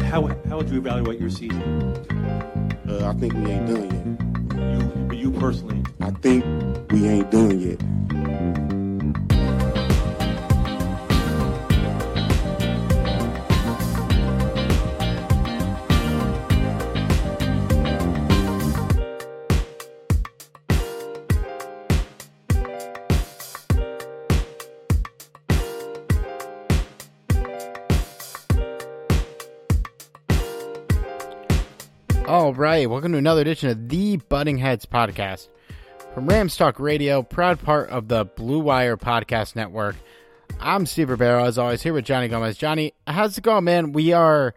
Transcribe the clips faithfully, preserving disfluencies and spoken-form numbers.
How, how would you evaluate your season? Uh, I think we ain't done yet. You, you personally? I think we ain't done yet. All right, welcome to another edition of the Butting Heads Podcast from Rams Talk Radio, proud part of the Blue Wire Podcast Network. I'm Steve Rivera, as always, here with Johnny Gomez. Johnny, how's it going, man? We are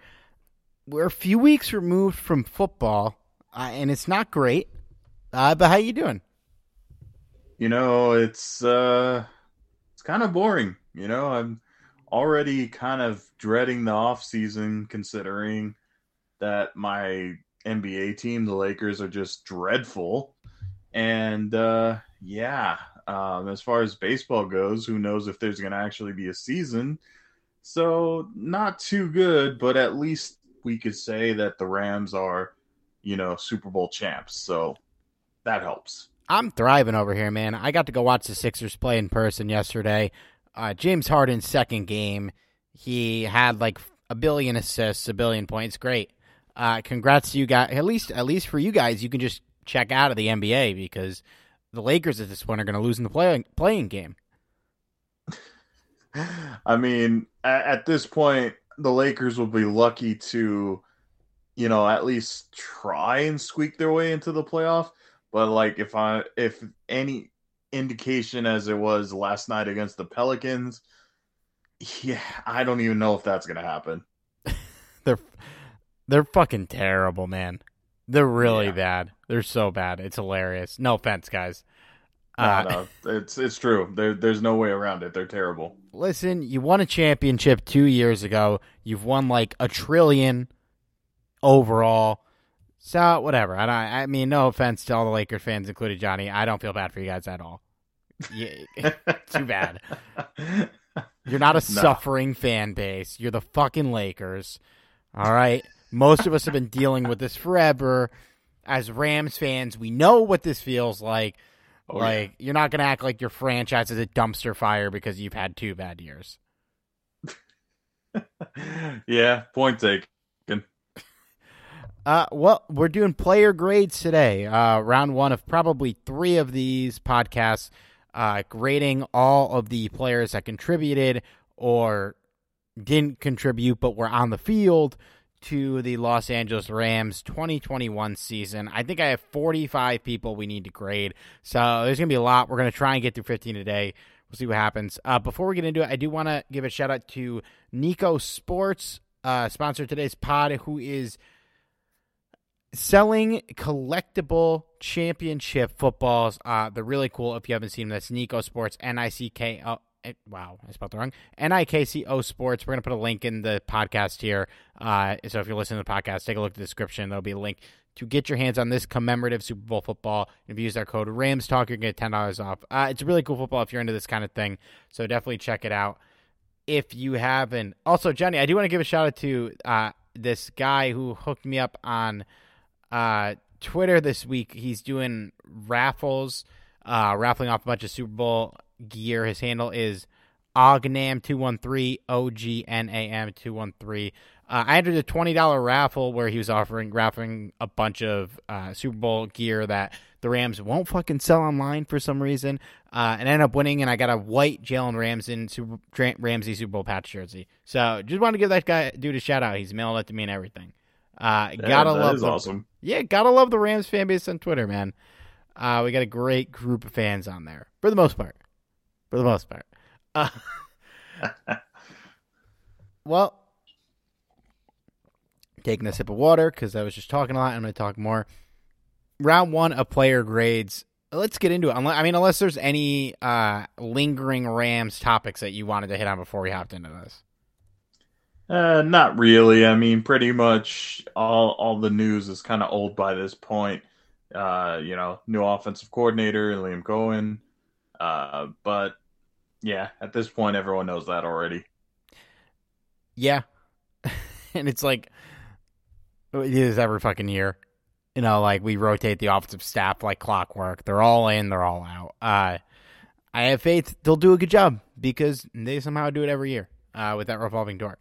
we're a few weeks removed from football, uh, and it's not great. Uh, but how you doing? You know, it's uh, it's kind of boring. You know, I'm already kind of dreading the off season, considering that my N B A team, the Lakers, are just dreadful. And uh, yeah, um, as far as baseball goes, who knows if there's going to actually be a season. So not too good, but at least we could say that the Rams are, you know, Super Bowl champs. So that helps. I'm thriving over here, man. I got to go watch the Sixers play in person yesterday. Uh, James Harden's second game, he had like a billion assists, a billion points. Great. Uh, congrats to you guys. At least, at least for you guys, you can just check out of the N B A because the Lakers at this point are going to lose in the play- playing game. I mean, at, at this point, the Lakers will be lucky to, you know, at least try and squeak their way into the playoff. But like, if I, if any indication as it was last night against the Pelicans, yeah, I don't even know if that's going to happen. They're. They're fucking terrible, man. They're really yeah. bad. They're so bad. It's hilarious. No offense, guys. Uh, no, no. It's it's true. There, there's no way around it. They're terrible. Listen, you won a championship two years ago. You've won like a trillion overall. So, whatever. I, I mean, no offense to all the Laker fans, including Johnny. I don't feel bad for you guys at all. Yeah, too bad. You're not a no. suffering fan base. You're the fucking Lakers. All right. Most of us have been dealing with this forever. As Rams fans, we know what this feels like. Oh, like yeah. You're not going to act like your franchise is a dumpster fire because you've had two bad years. Yeah, point taken. Uh, well, we're doing player grades today. Uh, round one of probably three of these podcasts, uh, grading all of the players that contributed or didn't contribute but were on the field to the Los Angeles Rams twenty twenty-one season. I think I have forty-five people we need to grade. So there's going to be a lot. We're going to try and get through fifteen today. We'll see what happens. Uh, before we get into it, I do want to give a shout out to Nicko Sports, uh, sponsor of today's pod, who is selling collectible championship footballs. Uh, they're really cool. If you haven't seen them, that's Nicko Sports, N I C K O. Wow, I spelled it wrong. N I K C O Sports. We're going to put a link in the podcast here. Uh, so if you're listening to the podcast, take a look at the description. There'll be a link to get your hands on this commemorative Super Bowl football. If you use our code RAMSTALK, you're going to get ten dollars off. Uh, it's a really cool football if you're into this kind of thing, so definitely check it out if you haven't. Also, Johnny, I do want to give a shout-out to uh, this guy who hooked me up on uh, Twitter this week. He's doing raffles, uh, raffling off a bunch of Super Bowl gear. His handle is Ognam two one three, O G N A M two one three. Uh, I entered a twenty dollars raffle where he was offering raffling a bunch of uh, Super Bowl gear that the Rams won't fucking sell online for some reason, uh, and I ended up winning, and I got a white Jalen Ramsey Super, Ramsey Super Bowl patch jersey. So just wanted to give that guy dude a shout-out. He's mailing it to me and everything. Uh, yeah, gotta that love is the, awesome. Yeah, gotta love the Rams fan base on Twitter, man. Uh, we got a great group of fans on there, for the most part. For the most part. Uh, well... Taking a sip of water because I was just talking a lot. I'm going to talk more. Round one of player grades. Let's get into it. Unless, I mean, unless there's any uh, lingering Rams topics that you wanted to hit on before we hopped into this. Uh, not really. I mean, pretty much all all the news is kind of old by this point. Uh, you know, new offensive coordinator, Liam Cohen. Uh, but, yeah, at this point, everyone knows that already. Yeah. And it's like... It is every fucking year. You know, like, we rotate the offensive staff like clockwork. They're all in, they're all out. Uh, I have faith they'll do a good job because they somehow do it every year uh, with that revolving door.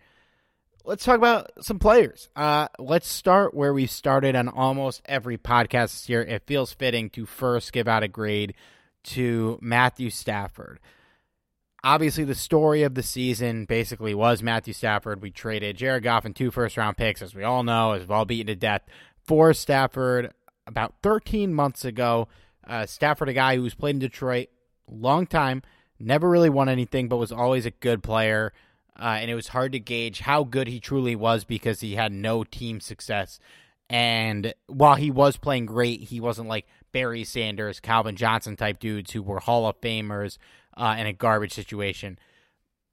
Let's talk about some players. Uh, let's start where we've started on almost every podcast this year. It feels fitting to first give out a grade to Matthew Stafford. Obviously, the story of the season basically was Matthew Stafford. We traded Jared Goff and two first-round picks, as we all know, as we've all beaten to death, for Stafford about thirteen months ago. Uh, Stafford, a guy who's played in Detroit a long time, never really won anything, but was always a good player, uh, and it was hard to gauge how good he truly was because he had no team success. And while he was playing great, he wasn't like Barry Sanders, Calvin Johnson-type dudes who were Hall of Famers, Uh, in a garbage situation.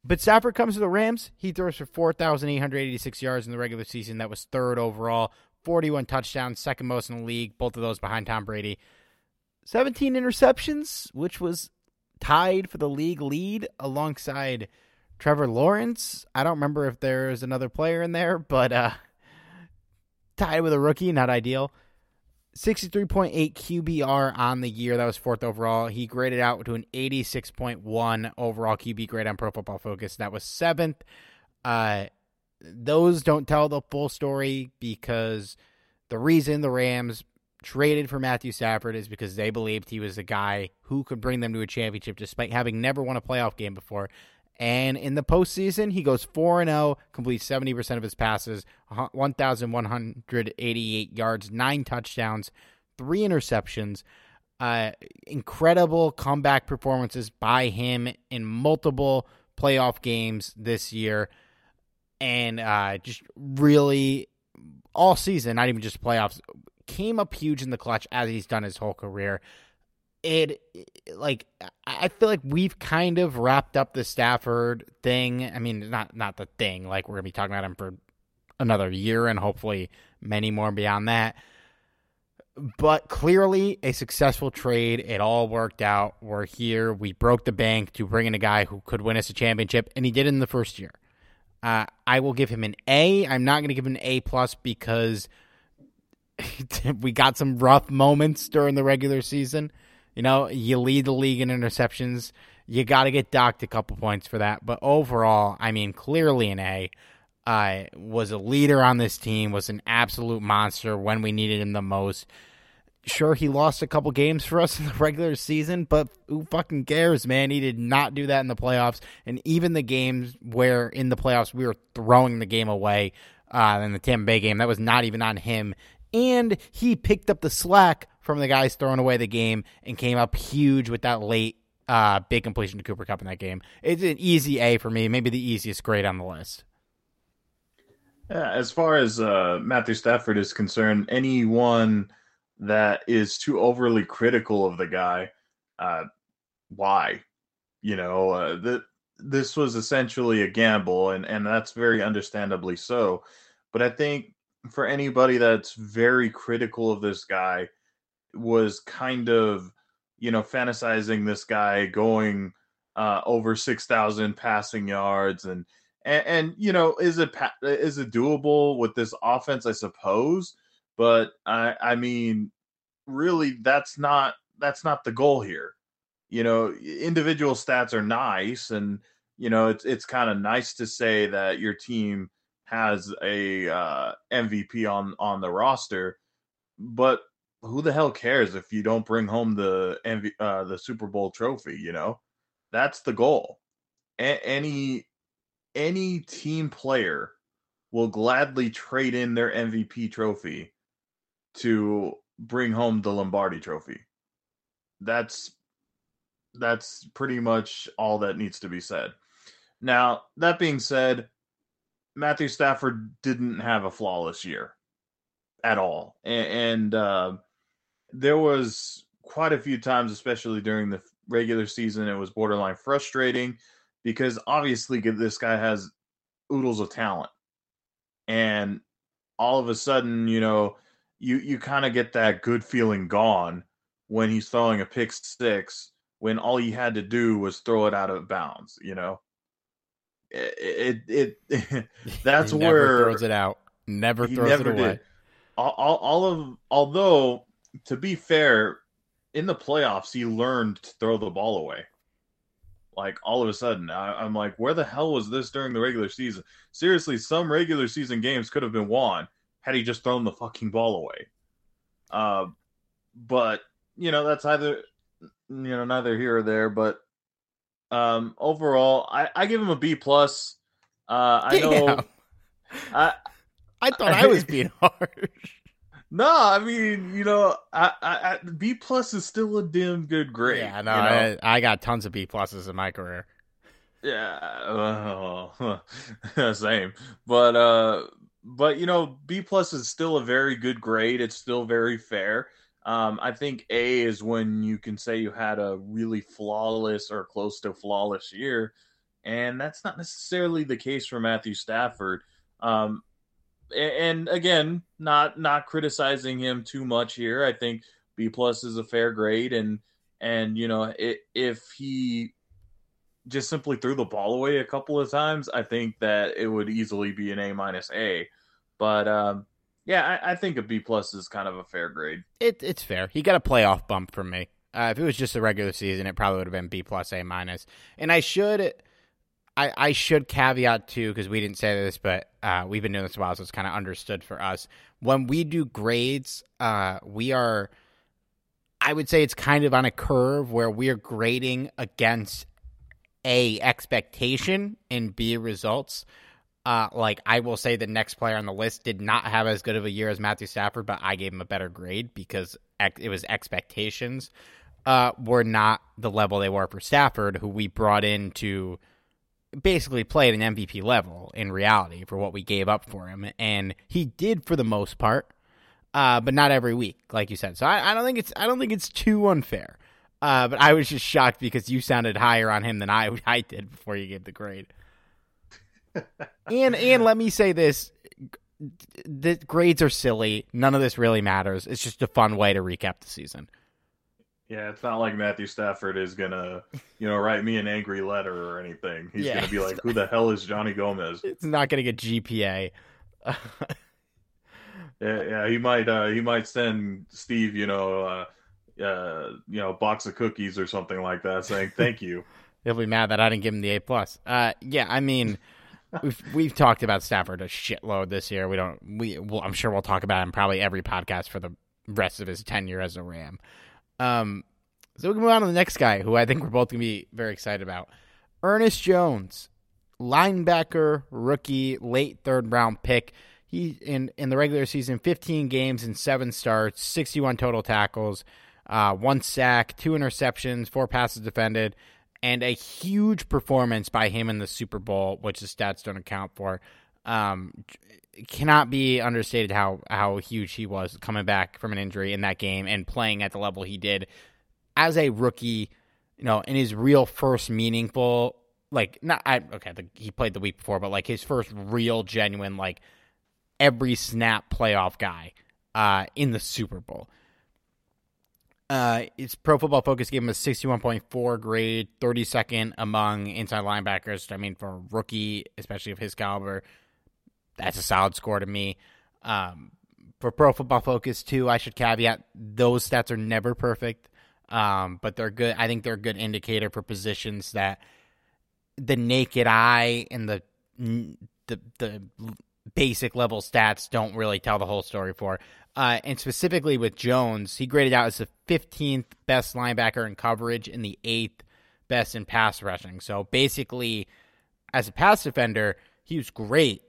But Stafford comes to the Rams. He throws for four thousand eight hundred eighty-six yards in the regular season. That was third overall. forty-one touchdowns, second most in the league. Both of those behind Tom Brady. seventeen interceptions, which was tied for the league lead alongside Trevor Lawrence. I don't remember if there's another player in there, but uh, tied with a rookie, not ideal. sixty-three point eight Q B R on the year. That was fourth overall. He graded out to an eighty-six point one overall Q B grade on Pro Football Focus. That was seventh. Uh, those don't tell the full story because the reason the Rams traded for Matthew Stafford is because they believed he was the guy who could bring them to a championship despite having never won a playoff game before. And in the postseason, he goes four and oh, completes seventy percent of his passes, one thousand one hundred eighty-eight yards, nine touchdowns, three interceptions. Uh, incredible comeback performances by him in multiple playoff games this year. And uh, just really all season, not even just playoffs, came up huge in the clutch as he's done his whole career. It, like, I feel like we've kind of wrapped up the Stafford thing. I mean, not not the thing. Like, we're going to be talking about him for another year and hopefully many more beyond that. But clearly a successful trade. It all worked out. We're here. We broke the bank to bring in a guy who could win us a championship, and he did it in the first year. Uh, I will give him an A. I'm not going to give him an A plus because we got some rough moments during the regular season. You know, you lead the league in interceptions. You got to get docked a couple points for that. But overall, I mean, clearly an A. Uh, was a leader on this team, was an absolute monster when we needed him the most. Sure, he lost a couple games for us in the regular season, but who fucking cares, man? He did not do that in the playoffs. And even the games where in the playoffs we were throwing the game away uh, in the Tampa Bay game, that was not even on him. And he picked up the slack from the guys throwing away the game and came up huge with that late uh, big completion to Cooper Kupp in that game. It's an easy A for me, maybe the easiest grade on the list. Yeah, as far as uh, Matthew Stafford is concerned, anyone that is too overly critical of the guy, uh, why? You know, uh, the, this was essentially a gamble, and, and that's very understandably so. But I think for anybody that's very critical of this guy, was kind of, you know, fantasizing this guy going uh, over six thousand passing yards. And, and, and you know, is it pa- is it doable with this offense? I suppose. But, I, I mean, really, that's not that's not the goal here. You know, individual stats are nice, and, you know, it's it's kind of nice to say that your team has a uh, M V P on, on the roster, but who the hell cares if you don't bring home the M V, uh, the Super Bowl trophy? You know, that's the goal. A- any any team player will gladly trade in their M V P trophy to bring home the Lombardi trophy. That's that's pretty much all that needs to be said. Now, that being said, Matthew Stafford didn't have a flawless year at all. And, and uh, there was quite a few times, especially during the regular season, it was borderline frustrating because obviously this guy has oodles of talent. And all of a sudden, you know, you, you kind of get that good feeling gone when he's throwing a pick six, when all he had to do was throw it out of bounds, you know? It, it, it that's he never where throws it out, never throws never it away. Did. All, all, all of, although to be fair, in the playoffs, he learned to throw the ball away. Like all of a sudden, I, I'm like, where the hell was this during the regular season? Seriously, some regular season games could have been won had he just thrown the fucking ball away. Uh, but you know, that's either you know neither here or there. But um, overall, I, I give him a B plus. Uh, I know. I I thought I, I was being harsh. No, I mean, you know, I, I, I, B plus is still a damn good grade. Yeah, no, you know? I, I got tons of B pluses in my career. Yeah, well, same. But, uh, but you know, B plus is still a very good grade. It's still very fair. Um, I think A is when you can say you had a really flawless or close to flawless year, and that's not necessarily the case for Matthew Stafford. Um, And again, not not criticizing him too much here. I think B plus is a fair grade, and and you know it, if he just simply threw the ball away a couple of times, I think that it would easily be an A minus A. But um, yeah, I, I think a B plus is kind of a fair grade. It it's fair. He got a playoff bump from me. Uh, if it was just a regular season, it probably would have been B plus A minus. And I should. I, I should caveat, too, because we didn't say this, but uh, we've been doing this a while, so it's kind of understood for us. When we do grades, uh, we are, I would say it's kind of on a curve where we are grading against A, expectation, and B, results. Uh, like, I will say the next player on the list did not have as good of a year as Matthew Stafford, but I gave him a better grade because ex- it was expectations uh, were not the level they were for Stafford, who we brought in to basically played an M V P level in reality for what we gave up for him. And he did for the most part, uh, but not every week, like you said. So I, I don't think it's, I don't think it's too unfair. Uh, but I was just shocked because you sounded higher on him than I, I did before you gave the grade. and, and let me say this, the grades are silly. None of this really matters. It's just a fun way to recap the season. Yeah, it's not like Matthew Stafford is going to, you know, write me an angry letter or anything. He's yeah, going to be like, who the hell is Johnny Gomez? It's not going to get G P A. yeah, yeah, he might uh, he might send Steve, you know, uh, uh, you know, a box of cookies or something like that saying, thank you. He'll be mad that I didn't give him the A+. Uh, yeah, I mean, we've, we've talked about Stafford a shitload this year. We don't, we, well, I'm sure we'll talk about him probably every podcast for the rest of his tenure as a Ram. Um, so we can move on to the next guy, who I think we're both going to be very excited about. Ernest Jones, linebacker, rookie, late third-round pick. He in, in the regular season, fifteen games and seven starts, sixty-one total tackles, uh, one sack, two interceptions, four passes defended, and a huge performance by him in the Super Bowl, which the stats don't account for. Um, it cannot be understated how, how huge he was coming back from an injury in that game and playing at the level he did as a rookie, you know, in his real first meaningful, like not, I, okay, the, he played the week before, but like his first real genuine, like every snap playoff guy uh, in the Super Bowl. Uh, it's Pro Football Focus gave him a sixty-one point four grade, thirty-second among inside linebackers. I mean, for a rookie, especially of his caliber, that's a solid score to me. Um, for Pro Football Focus, too, I should caveat, those stats are never perfect, um, but they're good. I think they're a good indicator for positions that the naked eye and the the the basic level stats don't really tell the whole story for. Uh, and specifically with Jones, he graded out as the fifteenth best linebacker in coverage and the eighth best in pass rushing. So basically, as a pass defender, he was great.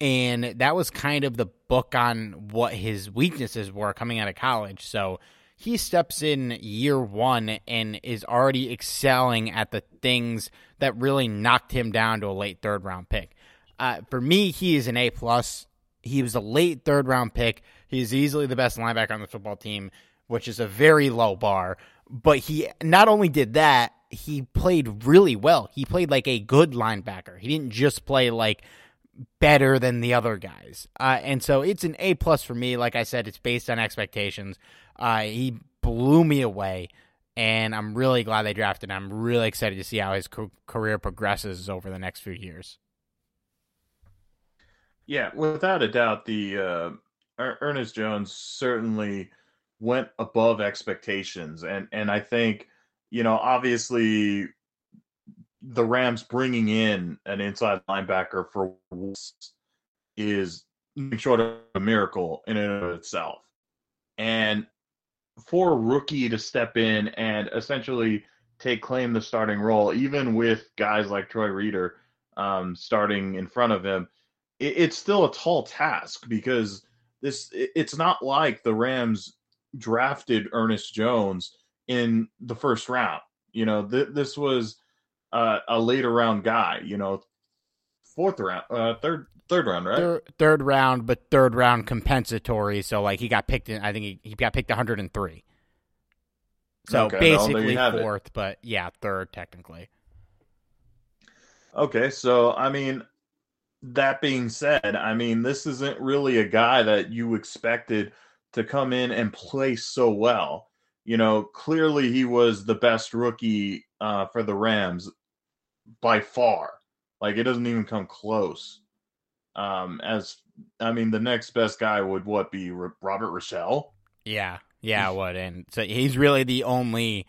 And that was kind of the book on what his weaknesses were coming out of college. So he steps in year one and is already excelling at the things that really knocked him down to a late third round pick. Uh, for me, he is an A plus. He was a late third round pick. He is easily the best linebacker on the football team, which is a very low bar. But he not only did that, he played really well. He played like a good linebacker. He didn't just play like better than the other guys. Uh, and so it's an A plus for me. Like I said, it's based on expectations. Uh, he blew me away, and I'm really glad they drafted him. I'm really excited to see how his co- career progresses over the next few years. Yeah, without a doubt, the uh, Ernest Jones certainly went above expectations. And, and I think, you know, obviously the Rams bringing in an inside linebacker for once is short of a miracle in and of itself. And for a rookie to step in and essentially take claim the starting role, even with guys like Troy Reeder um, starting in front of him, it's still a tall task because this it's not like the Rams drafted Ernest Jones in the first round. You know, th- this was uh, a later round guy, you know, fourth round, uh, third, third round, right? Third, third round, but third round compensatory. So like he got picked in, I think he, he got picked one hundred three. So okay, basically no, fourth, it. But yeah, third technically. Okay. So, I mean, that being said, I mean, this isn't really a guy that you expected to come in and play so well. You know, clearly he was the best rookie uh, for the Rams by far. Like, it doesn't even come close. Um, as I mean, the next best guy would what be Robert Rochelle? Yeah, yeah, it would. And so he's really the only.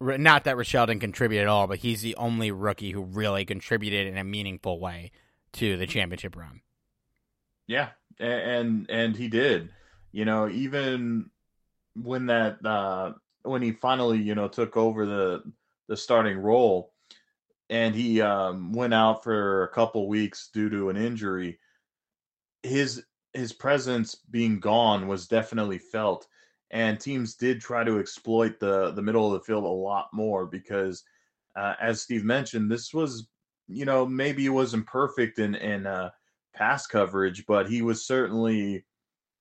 Not that Rochelle didn't contribute at all, but he's the only rookie who really contributed in a meaningful way to the championship run. Yeah, and and he did. You know, even when that uh, when he finally, you know, took over the the starting role, and he um, went out for a couple weeks due to an injury, his his presence being gone was definitely felt, and teams did try to exploit the the middle of the field a lot more because, uh, as Steve mentioned, this was. You know, maybe it wasn't perfect in, in uh, pass coverage, but he was certainly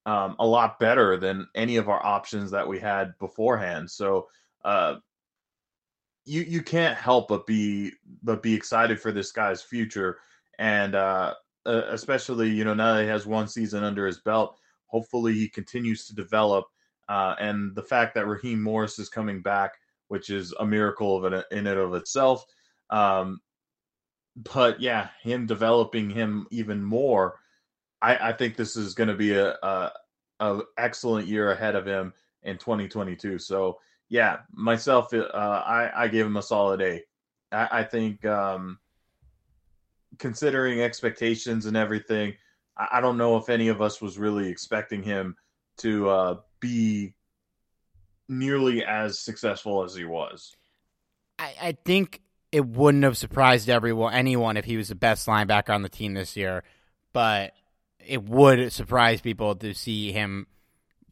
um, a lot better than any of our options that we had beforehand. So uh, you you can't help but be but be excited for this guy's future. And uh, especially, you know, now that he has one season under his belt, hopefully he continues to develop. Uh, and the fact that Raheem Morris is coming back, which is a miracle of an, in and of itself, um, but yeah, him developing him even more, I, I think this is going to be a, a, a excellent year ahead of him in twenty twenty-two. So yeah, myself, uh, I, I gave him a solid A. I, I think um, considering expectations and everything, I, I don't know if any of us was really expecting him to uh, be nearly as successful as he was. I, I think it wouldn't have surprised everyone, anyone if he was the best linebacker on the team this year, but it would surprise people to see him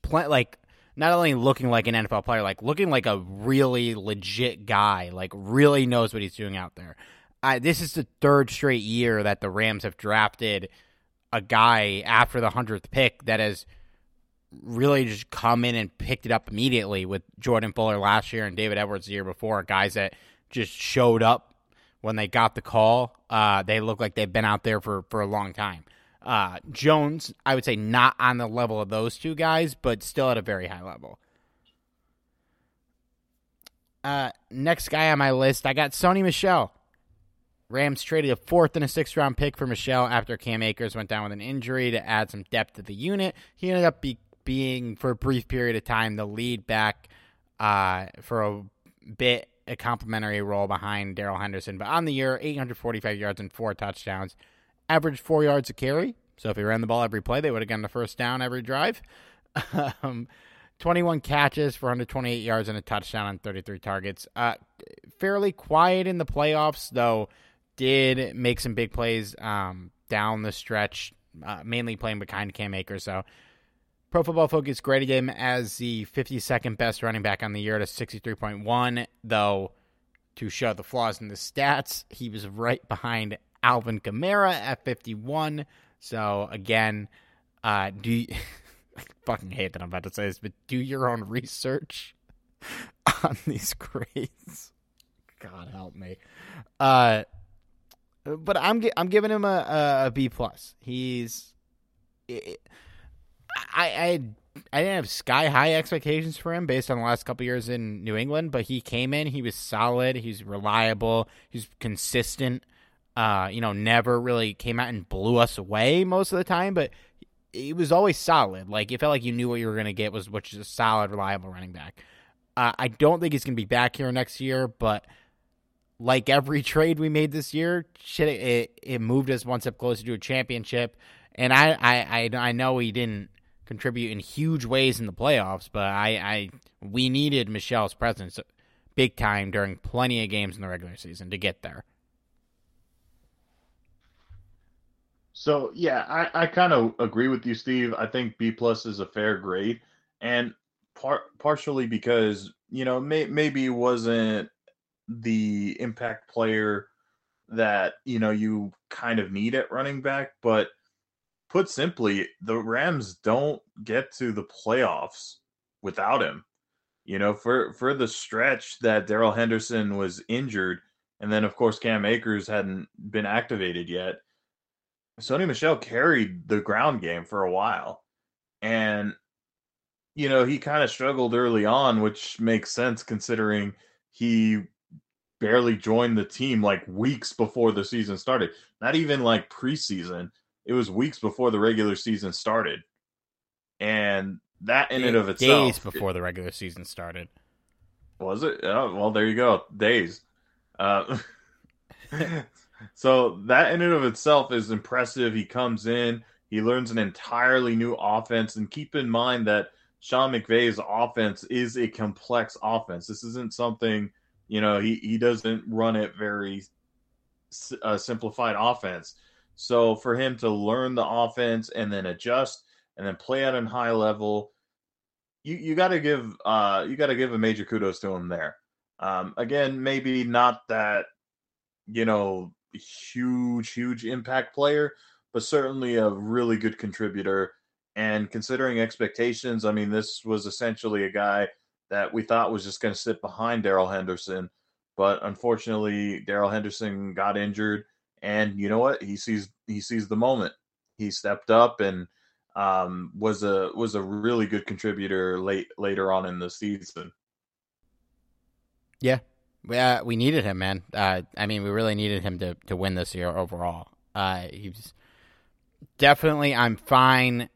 play, like not only looking like an N F L player, like looking like a really legit guy, like really knows what he's doing out there. I, this is the third straight year that the Rams have drafted a guy after the hundredth pick that has really just come in and picked it up immediately with Jordan Fuller last year and David Edwards the year before, guys that just showed up when they got the call. Uh, they look like they've been out there for, for a long time. Uh, Jones, I would say not on the level of those two guys, but still at a very high level. Uh, next guy on my list, I got Sony Michel. Rams traded a fourth and a sixth round pick for Michel after Cam Akers went down with an injury to add some depth to the unit. He ended up be, being, for a brief period of time, the lead back uh, for a bit, a complimentary role behind Darrell Henderson. But on the year, eight hundred forty-five yards and four touchdowns, averaged four yards a carry. So if he ran the ball every play, they would have gotten the first down every drive. Um, twenty-one catches for one hundred twenty-eight yards and a touchdown on thirty-three targets. Uh, fairly quiet in the playoffs, though did make some big plays um, down the stretch, uh, mainly playing behind Cam Akers. So Pro Football Focus graded him as the fifty-second best running back on the year at a sixty-three point one, though to show the flaws in the stats, he was right behind Alvin Kamara at fifty-one. So again, uh, do you, I fucking hate that I'm about to say this, but do your own research on these grades. God help me. Uh, but I'm I'm giving him a, a B plus. He's it, I, I I didn't have sky high expectations for him based on the last couple years in New England, but he came in, he was solid, he's reliable, he's consistent. Uh, you know, never really came out and blew us away most of the time, but he was always solid. Like it felt like you knew what you were going to get was, which is a solid, reliable running back. Uh, I don't think he's going to be back here next year, but like every trade we made this year, shit, it it moved us one step closer to a championship. And I I I, I know he didn't contribute in huge ways in the playoffs, but I, I we needed Michel's presence big time during plenty of games in the regular season to get there. So yeah, I, I kind of agree with you, Steve. I think B plus is a fair grade, and par- partially because you know may- maybe wasn't the impact player that you know you kind of need at running back, but put simply, the Rams don't get to the playoffs without him. You know, for, for the stretch that Darrell Henderson was injured, and then, of course, Cam Akers hadn't been activated yet, Sony Michel carried the ground game for a while. And, you know, he kind of struggled early on, which makes sense considering he barely joined the team like weeks before the season started. Not even like preseason. It was weeks before the regular season started, and that in days, and of itself days before it, the regular season started. Was it? Oh, well, there you go. Days. Uh, so that in and of itself is impressive. He comes in, he learns an entirely new offense, and keep in mind that Sean McVay's offense is a complex offense. This isn't something, you know, he, he doesn't run it very uh, simplified offense. So for him to learn the offense and then adjust and then play at a high level, you you got to give uh you got to give a major kudos to him there. Um, again, maybe not that you know huge huge impact player, but certainly a really good contributor. And considering expectations, I mean, this was essentially a guy that we thought was just going to sit behind Darrell Henderson, but unfortunately, Darrell Henderson got injured. And you know what? He sees he sees the moment. He stepped up and um, was a was a really good contributor late later on in the season. Yeah, we uh, we needed him, man. Uh, I mean, we really needed him to, to win this year overall. Uh, he's definitely. I'm fine.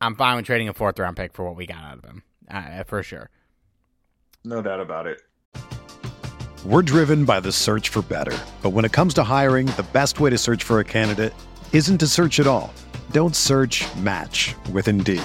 I'm fine with trading a fourth round pick for what we got out of him, uh, for sure. No doubt about it. We're driven by the search for better. But when it comes to hiring, the best way to search for a candidate isn't to search at all. Don't search, match with Indeed.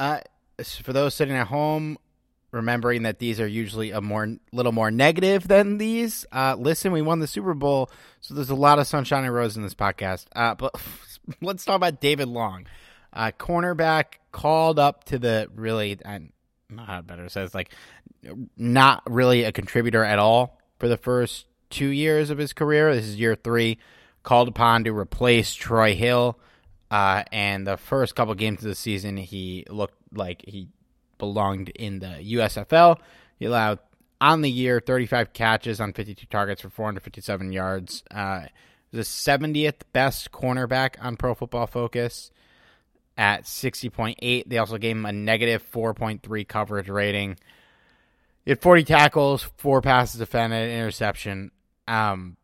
Uh, for those sitting at home, remembering that these are usually a more little more negative than these. Uh, listen, we won the Super Bowl, so there's a lot of sunshine and roses in this podcast. Uh, but let's talk about David Long, uh, cornerback called up to the really, I'm not better says like not really a contributor at all for the first two years of his career. This is year three. Called upon to replace Troy Hill, uh, and the first couple games of the season, he looked like he belonged in the U S F L. He allowed on the year thirty-five catches on fifty-two targets for four hundred fifty-seven yards. Uh, the seventieth best cornerback on Pro Football Focus at sixty point eight. They also gave him a negative four point three coverage rating. He had forty tackles, four passes defended, interception. Um,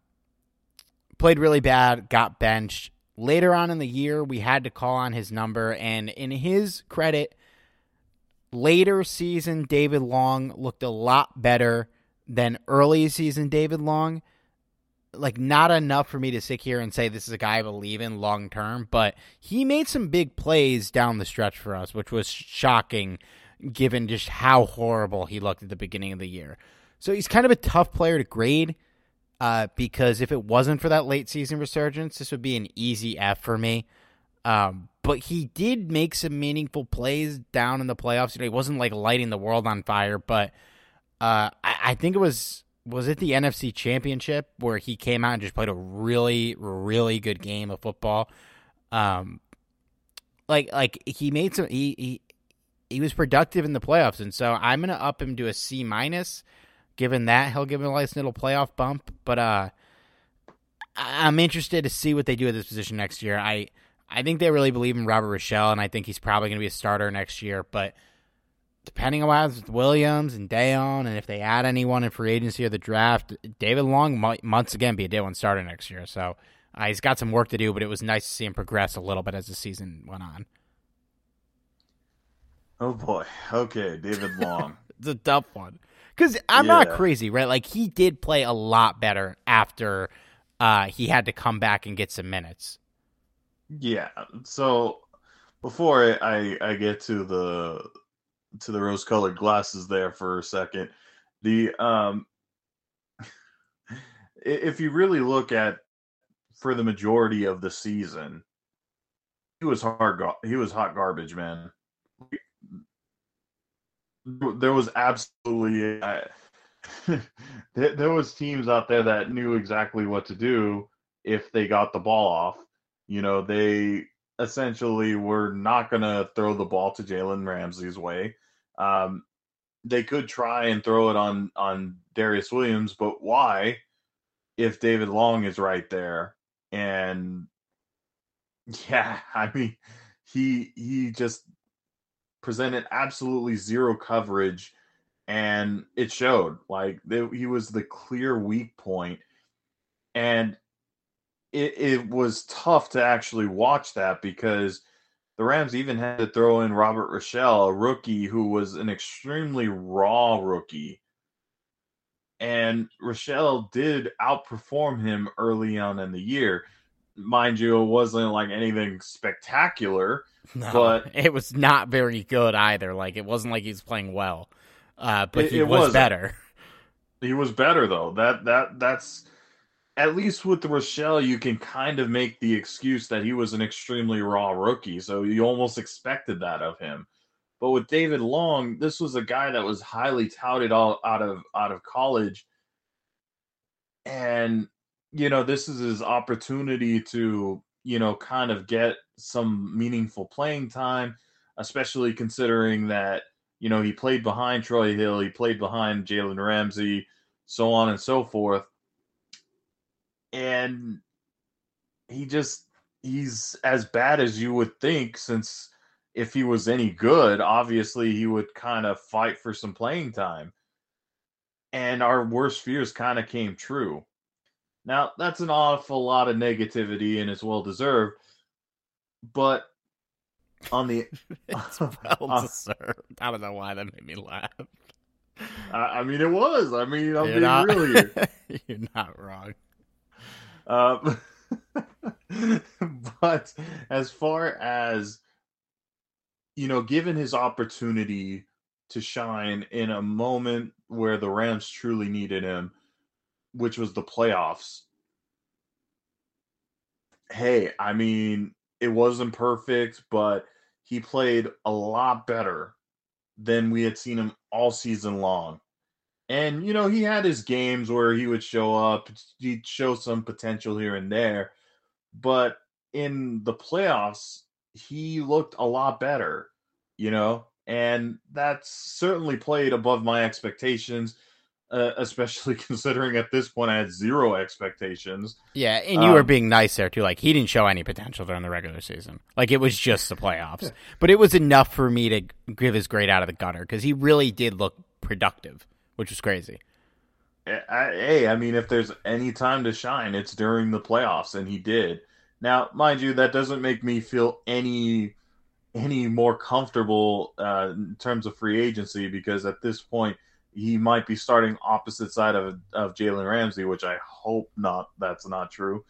played really bad, got benched. Later on in the year, we had to call on his number, and in his credit, later season David Long looked a lot better than early season David Long. Like, not enough for me to sit here and say this is a guy I believe in long term, but he made some big plays down the stretch for us, which was shocking given just how horrible he looked at the beginning of the year. So he's kind of a tough player to grade, uh, because if it wasn't for that late season resurgence, this would be an easy F for me. Um, But he did make some meaningful plays down in the playoffs. You know, he wasn't like lighting the world on fire, but uh, I, I think it was was it the N F C Championship where he came out and just played a really, really good game of football. Um, like like he made some he he, he was productive in the playoffs, and so I'm gonna up him to a C minus. Given that, he'll give him a nice little playoff bump. But uh, I, I'm interested to see what they do at this position next year. I. I think they really believe in Robert Rochelle, and I think he's probably going to be a starter next year. But depending on what happens with Williams and Dayon, and if they add anyone in free agency or the draft, David Long might once again be a day one starter next year. So uh, he's got some work to do, but it was nice to see him progress a little bit as the season went on. Oh, boy. Okay, David Long. It's a tough one. Because I'm yeah. not crazy, right? Like, he did play a lot better after uh, he had to come back and get some minutes. Yeah, so before I, I get to the to the rose-colored glasses there for a second, the um, if you really look at for the majority of the season, he was hard he was hot garbage, man. There was absolutely I, there was teams out there that knew exactly what to do if they got the ball off. You know, they essentially were not going to throw the ball to Jalen Ramsey's way. Um, they could try and throw it on, on Darius Williams, but why if David Long is right there? And, yeah, I mean, he he just presented absolutely zero coverage, and it showed. Like, they, he was the clear weak point, and It, it was tough to actually watch that because the Rams even had to throw in Robert Rochelle, a rookie who was an extremely raw rookie. And Rochelle did outperform him early on in the year. Mind you, it wasn't like anything spectacular. No, but it was not very good either. Like, it wasn't like he was playing well. Uh, but it, he it was, was better. He was better, though. That that that's... At least with Rochelle, you can kind of make the excuse that he was an extremely raw rookie, so you almost expected that of him. But with David Long, this was a guy that was highly touted all out of out of college, and you know this is his opportunity to you know kind of get some meaningful playing time, especially considering that you know he played behind Troy Hill, he played behind Jalen Ramsey, so on and so forth. And he just, he's as bad as you would think, since if he was any good, obviously he would kind of fight for some playing time. and our worst fears kind of came true. Now, that's an awful lot of negativity, and it's well-deserved, but on the... it's well-deserved. I don't know why that made me laugh. I, I mean, it was. I mean, I'm you're being not, real here. You're not wrong. Uh, but as far as, you know, given his opportunity to shine in a moment where the Rams truly needed him, which was the playoffs. Hey, I mean, it wasn't perfect, but he played a lot better than we had seen him all season long. And, you know, he had his games where he would show up, he'd show some potential here and there. But in the playoffs, he looked a lot better, you know, and that's certainly played above my expectations. Uh, especially considering at this point I had zero expectations. Yeah, and you um, were being nice there, too. Like, he didn't show any potential during the regular season. Like, it was just the playoffs. Yeah. But it was enough for me to give his grade out of the gutter, because he really did look productive, which was crazy. I, I, hey, I mean, if there's any time to shine, it's during the playoffs, and he did. Now, mind you, that doesn't make me feel any, any more comfortable uh, in terms of free agency, because at this point, he might be starting opposite side of of Jalen Ramsey, which I hope not. That's not true.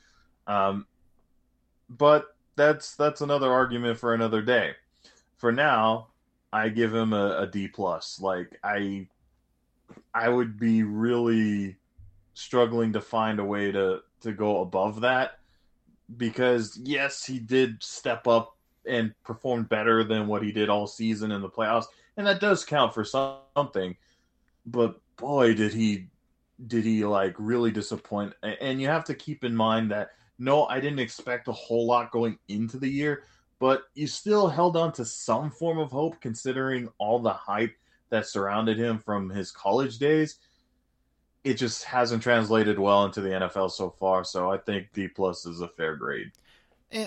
Um, but that's that's another argument for another day. For now, I give him a, a D plus. Like I, I would be really struggling to find a way to to go above that, because yes, he did step up and perform better than what he did all season in the playoffs, and that does count for something. But boy, did he, did he like really disappoint. And you have to keep in mind that, no, I didn't expect a whole lot going into the year, but you still held on to some form of hope considering all the hype that surrounded him from his college days. It just hasn't translated well into the N F L so far. So I think D plus is a fair grade.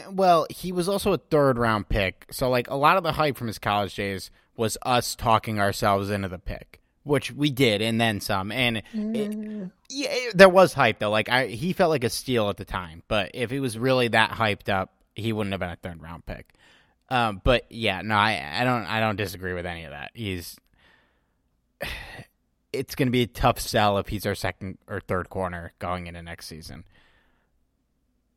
Well, he was also a third round pick. So like a lot of the hype from his college days was us talking ourselves into the pick. Which we did, and then some. And it, yeah, it, there was hype, though. Like I, he felt like a steal at the time. But if he was really that hyped up, he wouldn't have been a third round pick. Um, but yeah, no, I, I don't. I don't disagree with any of that. He's. It's going to be a tough sell if he's our second or third corner going into next season.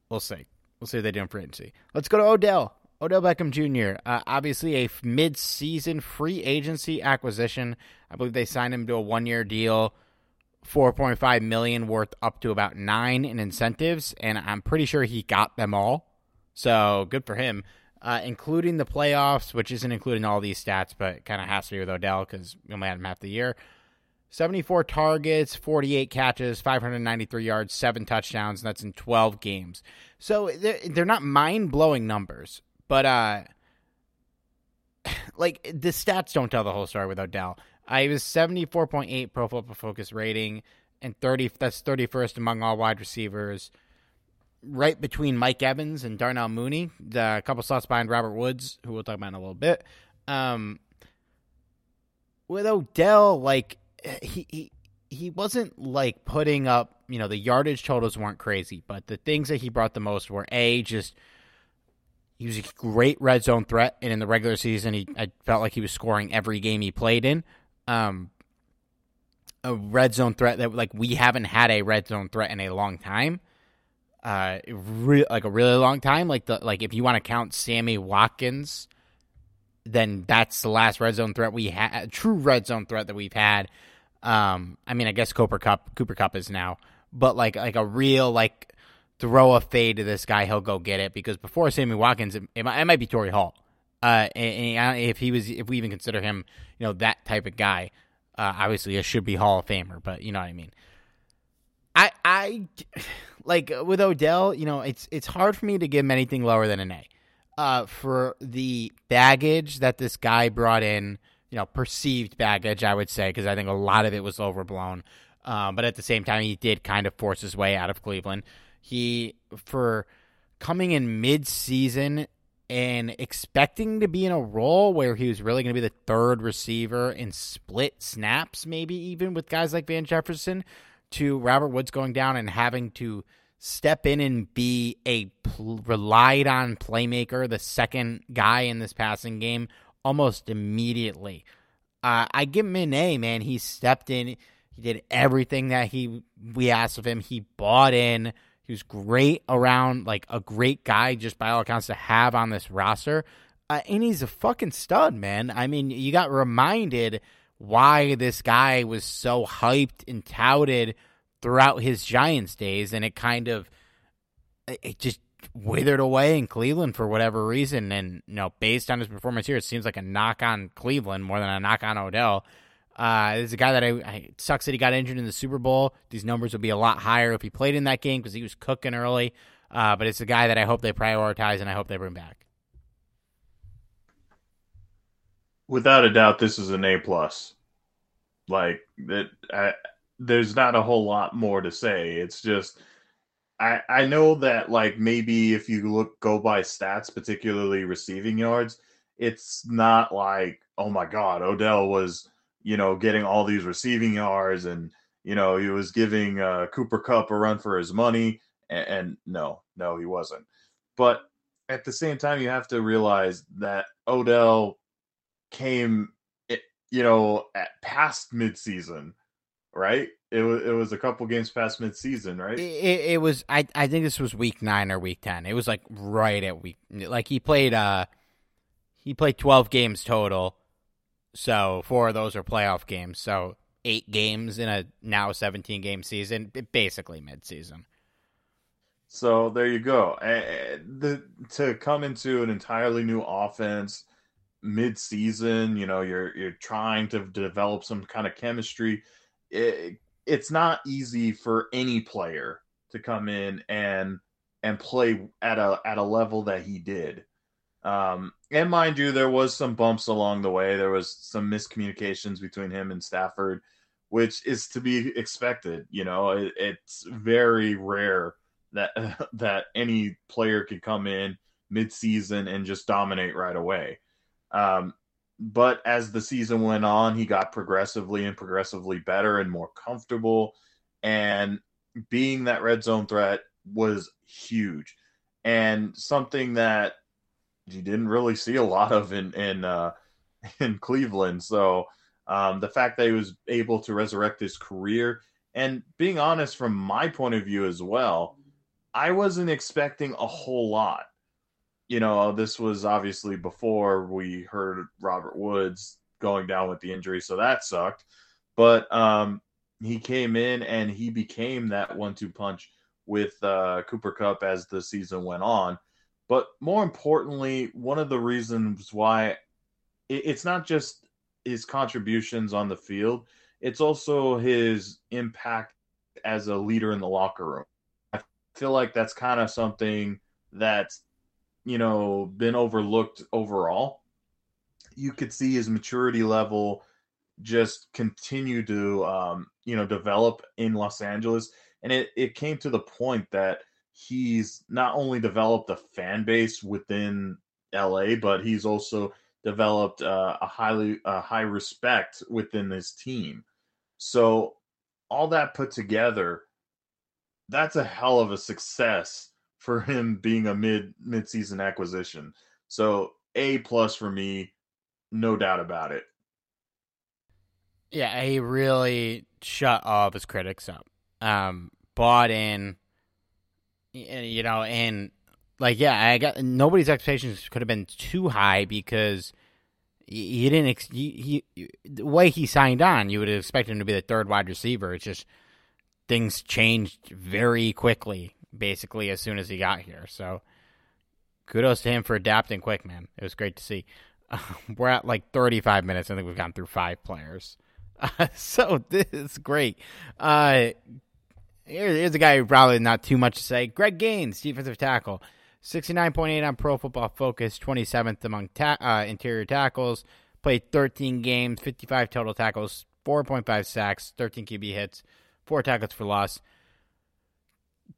We'll see. We'll see what they do in free agency. Let's go to Odell. Odell Beckham Junior, uh, obviously a mid-season free agency acquisition. I believe they signed him to a one-year deal, four point five million dollars worth up to about nine in incentives, and I'm pretty sure he got them all. So good for him, uh, including the playoffs, which isn't including all these stats, but kind of has to be with Odell because we only had him half the year. seventy-four targets, forty-eight catches, five hundred ninety-three yards, seven touchdowns, and that's in twelve games. So they're, they're not mind-blowing numbers. But, uh, like, the stats don't tell the whole story with Odell. I was seventy-four point eight Pro Football Focus rating, and thirty that's thirty-first among all wide receivers, right between Mike Evans and Darnell Mooney, the couple slots behind Robert Woods, who we'll talk about in a little bit. Um, with Odell, like, he, he, he wasn't, like, putting up, you know, the yardage totals weren't crazy, but the things that he brought the most were, A, just... he was a great red zone threat, and in the regular season, he I felt like he was scoring every game he played in. Um, a red zone threat that like we haven't had a red zone threat in a long time, uh, re- like a really long time. Like the like if you want to count Sammy Watkins, then that's the last red zone threat we had, true red zone threat that we've had. Um, I mean, I guess Cooper Kupp, Cooper Kupp is now, but like like a real like. Throw a fade to this guy, he'll go get it. Because before Sammy Watkins, it, it, might, it might be Torrey Hall. Uh, and, and if he was, if we even consider him, you know, that type of guy, uh, obviously it should be Hall of Famer. But you know what I mean. I, I like with Odell, you know, it's it's hard for me to give him anything lower than an A. Uh, for the baggage that this guy brought in, you know, perceived baggage, I would say, because I think a lot of it was overblown. Uh, but at the same time, he did kind of force his way out of Cleveland. He, for coming in mid-season and expecting to be in a role where he was really going to be the third receiver in split snaps, maybe even with guys like Van Jefferson, to Robert Woods going down and having to step in and be a pl- relied on playmaker, the second guy in this passing game, almost immediately. Uh, I give him an A, man. He stepped in. He did everything that he we asked of him. He bought in. He was great around, like a great guy, just by all accounts, to have on this roster. Uh, and he's a fucking stud, man. I mean, you got reminded why this guy was so hyped and touted throughout his Giants days, and it kind of it just withered away in Cleveland for whatever reason. And, you know, based on his performance here, it seems like a knock on Cleveland more than a knock on Odell. Uh, this is a guy that I, I it sucks that he got injured in the Super Bowl. These numbers would be a lot higher if he played in that game because he was cooking early. Uh, but it's a guy that I hope they prioritize and I hope they bring back. Without a doubt, this is an A plus. Like that, I, there's not a whole lot more to say. It's just I I know that like maybe if you look go by stats, particularly receiving yards, it's not like oh my God, Odell was, you know, getting all these receiving yards and, you know, he was giving uh, Cooper Kupp a run for his money. And, and no, no, he wasn't. But at the same time, you have to realize that Odell came, you know, at past midseason, right? It was, it was a couple games past midseason, right? It, it was, I, I think this was week nine or week ten. It was like right at week, like he played, uh, he played twelve games total. So four of those are playoff games. So eight games in a now seventeen-game season, basically mid-season. So there you go. The, to come into an entirely new offense mid-season, you know, you're you're trying to develop some kind of chemistry. It, it's not easy for any player to come in and and play at a at a level that he did. Um, and mind you, there was some bumps along the way. There was some miscommunications between him and Stafford, which is to be expected. You know, it, it's very rare that uh, that any player could come in mid-season and just dominate right away. Um, but as the season went on, he got progressively and progressively better and more comfortable. And being that red zone threat was huge, and something that you didn't really see a lot of in in uh, in Cleveland. So um, the fact that he was able to resurrect his career, and being honest from my point of view as well, I wasn't expecting a whole lot. You know, this was obviously before we heard Robert Woods going down with the injury, so that sucked. But um, he came in and he became that one two punch with uh, Cooper Kupp as the season went on. But more importantly, one of the reasons why it's not just his contributions on the field, it's also his impact as a leader in the locker room. I feel like that's kind of something that's, you know, been overlooked overall. You could see his maturity level just continue to, um, you know, develop in Los Angeles. And it, it came to the point that he's not only developed a fan base within L A, but he's also developed uh, a highly a high respect within his team. So all that put together, that's a hell of a success for him being a mid mid-season acquisition. So A plus for me, no doubt about it. Yeah, he really shut all of his critics up. Um, bought in. You know, and like, yeah, I got nobody's expectations could have been too high because he didn't. Ex- he, he the way he signed on, you would have expected him to be the third wide receiver. It's just things changed very quickly, basically as soon as he got here. So, kudos to him for adapting quick, man. It was great to see. Uh, we're at like thirty-five minutes. I think we've gone through five players, uh, so this is great. Uh, Here's a guy who probably not too much to say. Greg Gaines, defensive tackle, sixty-nine point eight on Pro Football Focus, twenty-seventh among ta- uh, interior tackles, played thirteen games, fifty-five total tackles, four point five sacks, thirteen Q B hits, four tackles for loss.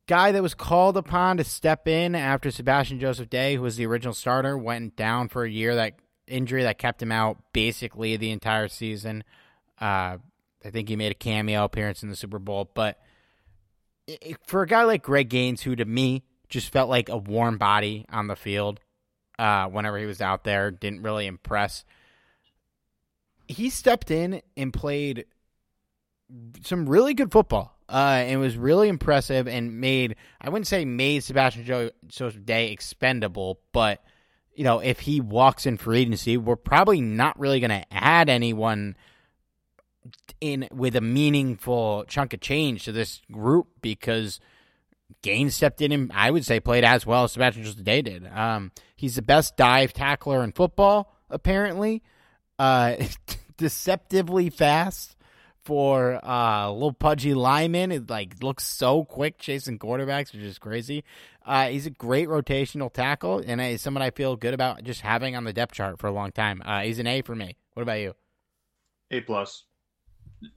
guy that was called upon to step in after Sebastian Joseph-Day, who was the original starter, went down for a year, that injury that kept him out basically the entire season. Uh, I think he made a cameo appearance in the Super Bowl. But it, for a guy like Greg Gaines, who to me just felt like a warm body on the field uh, whenever he was out there, didn't really impress, he stepped in and played some really good football. Uh, and was really impressive and made, I wouldn't say made Sebastian Joseph-Day expendable, but, you know, if he walks in free agency, we're probably not really going to add anyone in with a meaningful chunk of change to this group because Gaines stepped in and, I would say, played as well as Sebastian Joseph-Day did. Um, he's the best dive tackler in football, apparently. Uh, deceptively fast. For a uh, little pudgy lineman, it like looks so quick chasing quarterbacks, which is crazy. Uh, he's a great rotational tackle, and he's someone I feel good about just having on the depth chart for a long time. Uh, he's an A for me. What about you? A plus,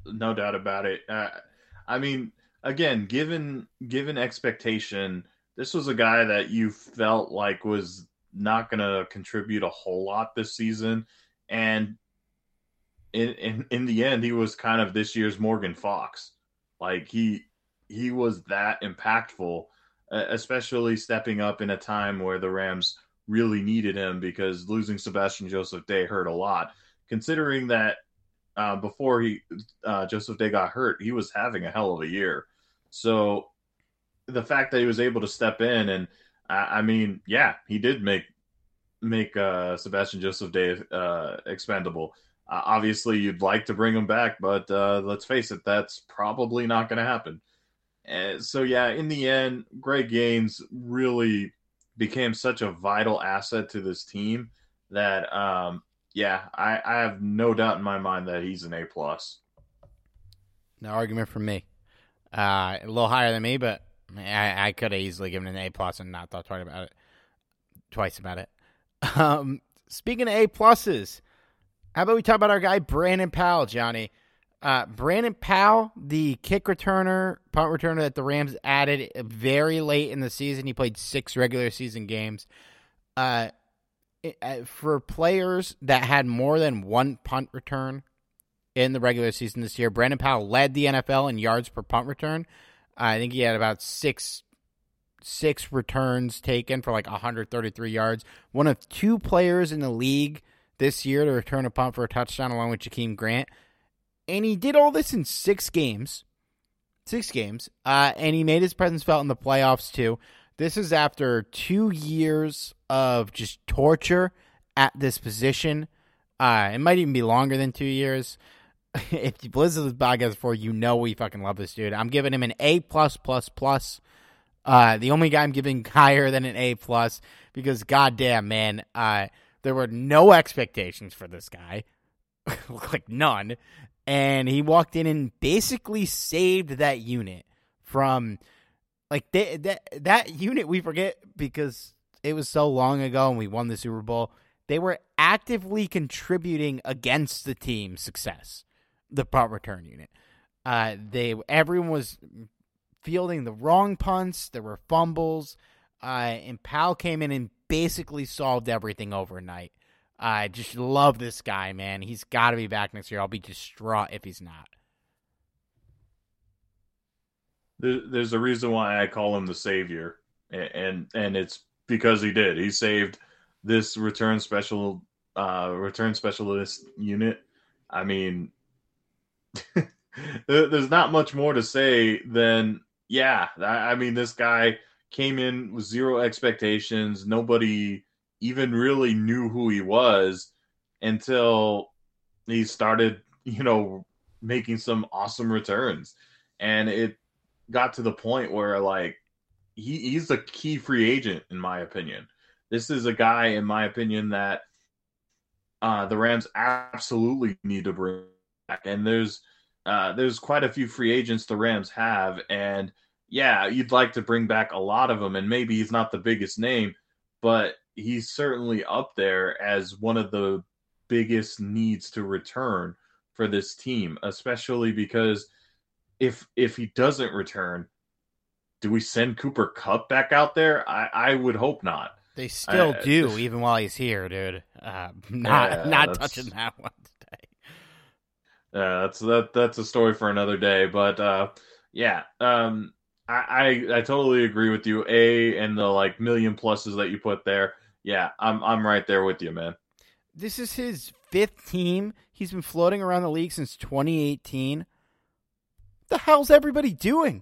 no doubt about it. Uh, I mean, again, given given expectation, this was a guy that you felt like was not going to contribute a whole lot this season, and. In, in in the end, he was kind of this year's Morgan Fox. Like, he he was that impactful, especially stepping up in a time where the Rams really needed him because losing Sebastian Joseph-Day hurt a lot. Considering that uh, before he uh, Joseph-Day got hurt, he was having a hell of a year. So the fact that he was able to step in, and I, I mean, yeah, he did make, make uh, Sebastian Joseph-Day uh, expendable. Uh, obviously, you'd like to bring him back, but uh, let's face it, that's probably not going to happen. And so, yeah, in the end, Greg Gaines really became such a vital asset to this team that, um, yeah, I, I have no doubt in my mind that he's an A plus. No argument from me. Uh, a little higher than me, but I, I could have easily given an A plus and not thought twice about it. Twice about it. Um, speaking of A pluses, how about we talk about our guy, Brandon Powell, Johnny? Uh, Brandon Powell, the kick returner, punt returner that the Rams added very late in the season. He played six regular season games. Uh, it, uh, for players that had more than one punt return in the regular season this year, Brandon Powell led the N F L in yards per punt return. Uh, I think he had about six six returns taken for like one hundred thirty-three yards. One of two players in the league this year to return a punt for a touchdown along with Jakeem Grant. And he did all this in six games. Six games. Uh, and he made his presence felt in the playoffs, too. This is after two years of just torture at this position. Uh, it might even be longer than two years. If you've listened to this podcast before, you know we fucking love this dude. I'm giving him an A plus plus plus. Uh, the only guy I'm giving higher than an A plus, because goddamn, man, uh, there were no expectations for this guy, like none, and he walked in and basically saved that unit from, like, they, that that unit we forget because it was so long ago and we won the Super Bowl. They were actively contributing against the team's success, the punt return unit. Uh, they everyone was fielding the wrong punts. There were fumbles, uh, and Powell came in and basically solved everything overnight. I uh, just love this guy, man. He's got to be back next year. I'll be distraught if he's not. There's a reason why I call him the savior, and and it's because he did. He saved this return special, uh, return specialist unit. I mean, there's not much more to say than yeah. I mean, this guy came in with zero expectations. Nobody even really knew who he was until he started, you know, making some awesome returns. And it got to the point where, like, he, he's a key free agent, in my opinion. This is a guy, in my opinion, that uh, the Rams absolutely need to bring back. And there's uh, there's quite a few free agents the Rams have, and yeah, you'd like to bring back a lot of them, and maybe he's not the biggest name, but he's certainly up there as one of the biggest needs to return for this team, especially because if if he doesn't return, do we send Cooper Kupp back out there? I, I would hope not. They still I, do, I, even while he's here, dude. Uh, not yeah, not touching that one today. Yeah, that's that. That's a story for another day. But uh, yeah, um, I, I I totally agree with you. A and the like million pluses that you put there. Yeah, I'm I'm right there with you, man. This is his fifth team. He's been floating around the league since twenty eighteen. What the hell's everybody doing?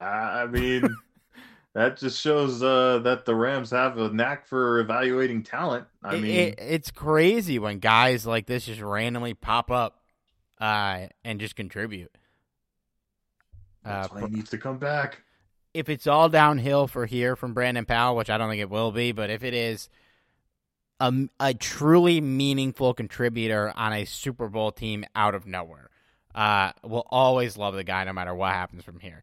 I mean, that just shows uh, that the Rams have a knack for evaluating talent. I it, mean, it, it's crazy when guys like this just randomly pop up uh, and just contribute. That's uh, why he needs to come back. If it's all downhill for here from Brandon Powell, which I don't think it will be, but if it is, a, a truly meaningful contributor on a Super Bowl team out of nowhere. Uh, we'll always love the guy no matter what happens from here.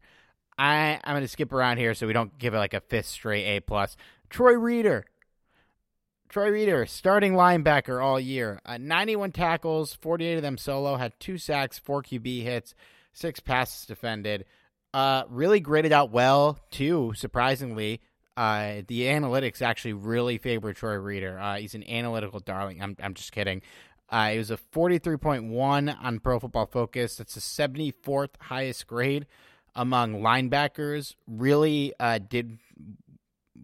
I, I'm going to skip around here so we don't give it like a fifth straight A plus. Troy Reeder. Troy Reeder, starting linebacker all year. Uh, ninety-one tackles, forty-eight of them solo, had two sacks, four Q B hits, six passes defended. Uh, really graded out well, too, surprisingly. Uh, the analytics actually really favor Troy Reeder. Uh, he's an analytical darling. I'm I'm just kidding. Uh, it was a forty-three point one on Pro Football Focus. That's the seventy-fourth highest grade among linebackers. Really uh, did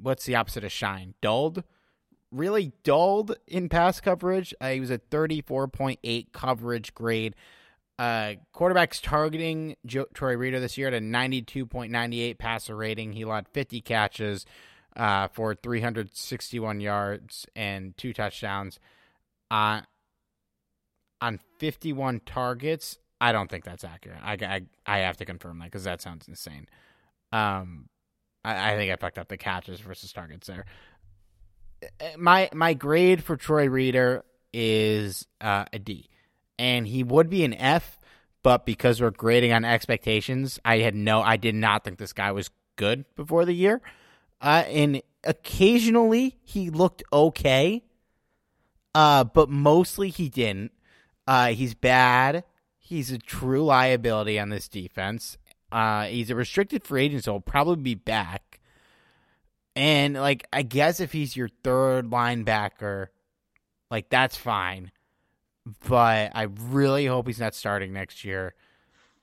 what's the opposite of shine? Dulled. Really dulled in pass coverage. Uh, he was a thirty-four point eight coverage grade. Uh, quarterbacks targeting jo- Troy Reeder this year at a ninety-two point nine eight passer rating. He allowed fifty catches uh, for three hundred sixty-one yards and two touchdowns uh, on fifty-one targets. I don't think that's accurate. I, I, I have to confirm that because that sounds insane. Um, I, I think I fucked up the catches versus targets there. My, my grade for Troy Reeder is uh, a D. And he would be an F, but because we're grading on expectations, I had no, I did not think this guy was good before the year. Uh, and occasionally he looked okay, uh, but mostly he didn't. Uh, he's bad. He's a true liability on this defense. Uh, he's a restricted free agent, so he'll probably be back. And like, I guess if he's your third linebacker, like that's fine. But I really hope he's not starting next year.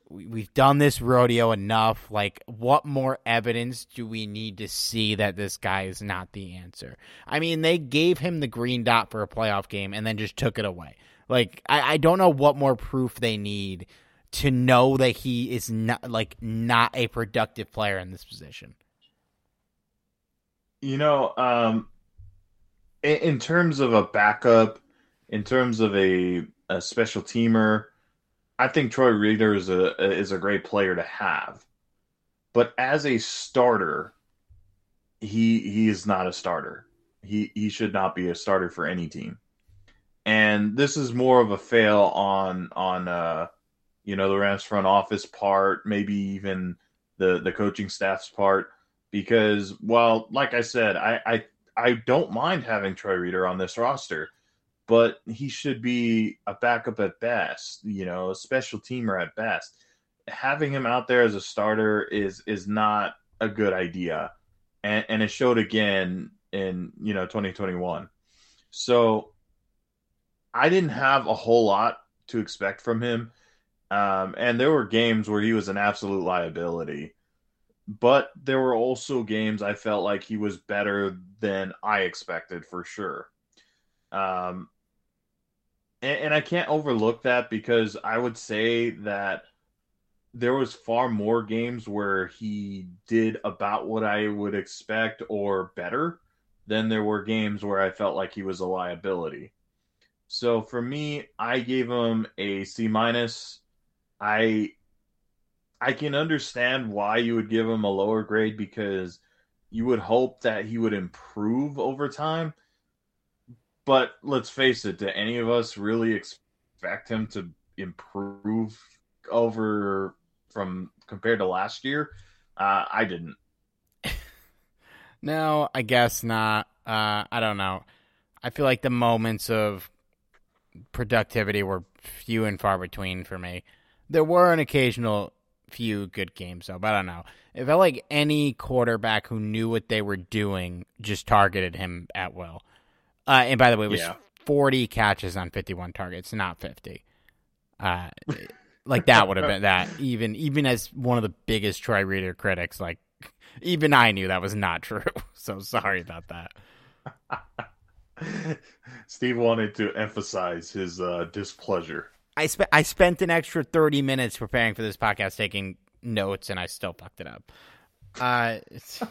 We've done this rodeo enough. Like, what more evidence do we need to see that this guy is not the answer? I mean, they gave him the green dot for a playoff game and then just took it away. Like, I, I don't know what more proof they need to know that he is not, like, not a productive player in this position. You know, um, in, in terms of a backup, in terms of a, a special teamer, I think Troy Reeder is a is a great player to have. But as a starter, he he is not a starter. He he should not be a starter for any team. And this is more of a fail on on uh, you know, the Rams front office part, maybe even the the coaching staff's part, because while like I said, I I, I don't mind having Troy Reeder on this roster. But he should be a backup at best, you know, a special teamer at best. Having him out there as a starter is is not a good idea. And and it showed again in, you know, twenty twenty-one. So I didn't have a whole lot to expect from him. Um, and there were games where he was an absolute liability. But there were also games I felt like he was better than I expected for sure. Um, And, and I can't overlook that because I would say that there was far more games where he did about what I would expect or better than there were games where I felt like he was a liability. So for me, I gave him a C minus. I, I can understand why you would give him a lower grade because you would hope that he would improve over time. But let's face it, do any of us really expect him to improve over from compared to last year? Uh, I didn't. No, I guess not. Uh, I don't know. I feel like the moments of productivity were few and far between for me. There were an occasional few good games, though, but I don't know. It felt like any quarterback who knew what they were doing just targeted him at will. Uh, and by the way, it was yeah. forty catches on fifty-one targets, not fifty. Uh, like that would have been that. Even even as one of the biggest Troy Reeder critics, like even I knew that was not true. So sorry about that. Steve wanted to emphasize his uh, displeasure. I spent I spent an extra thirty minutes preparing for this podcast, taking notes, and I still fucked it up. Uh,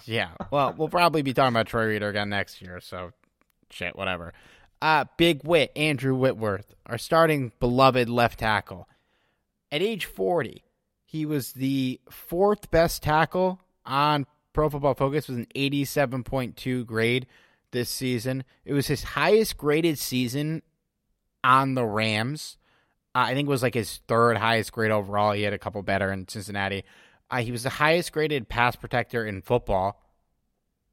yeah. Well, we'll probably be talking about Troy Reeder again next year, so shit, whatever. Uh, Big Wit, Andrew Whitworth, our starting beloved left tackle. At age forty, he was the fourth best tackle on Pro Football Focus with an eighty-seven point two grade this season. It was his highest graded season on the Rams. I think it was like his third highest grade overall. He had a couple better in Cincinnati. Uh, he was the highest graded pass protector in football,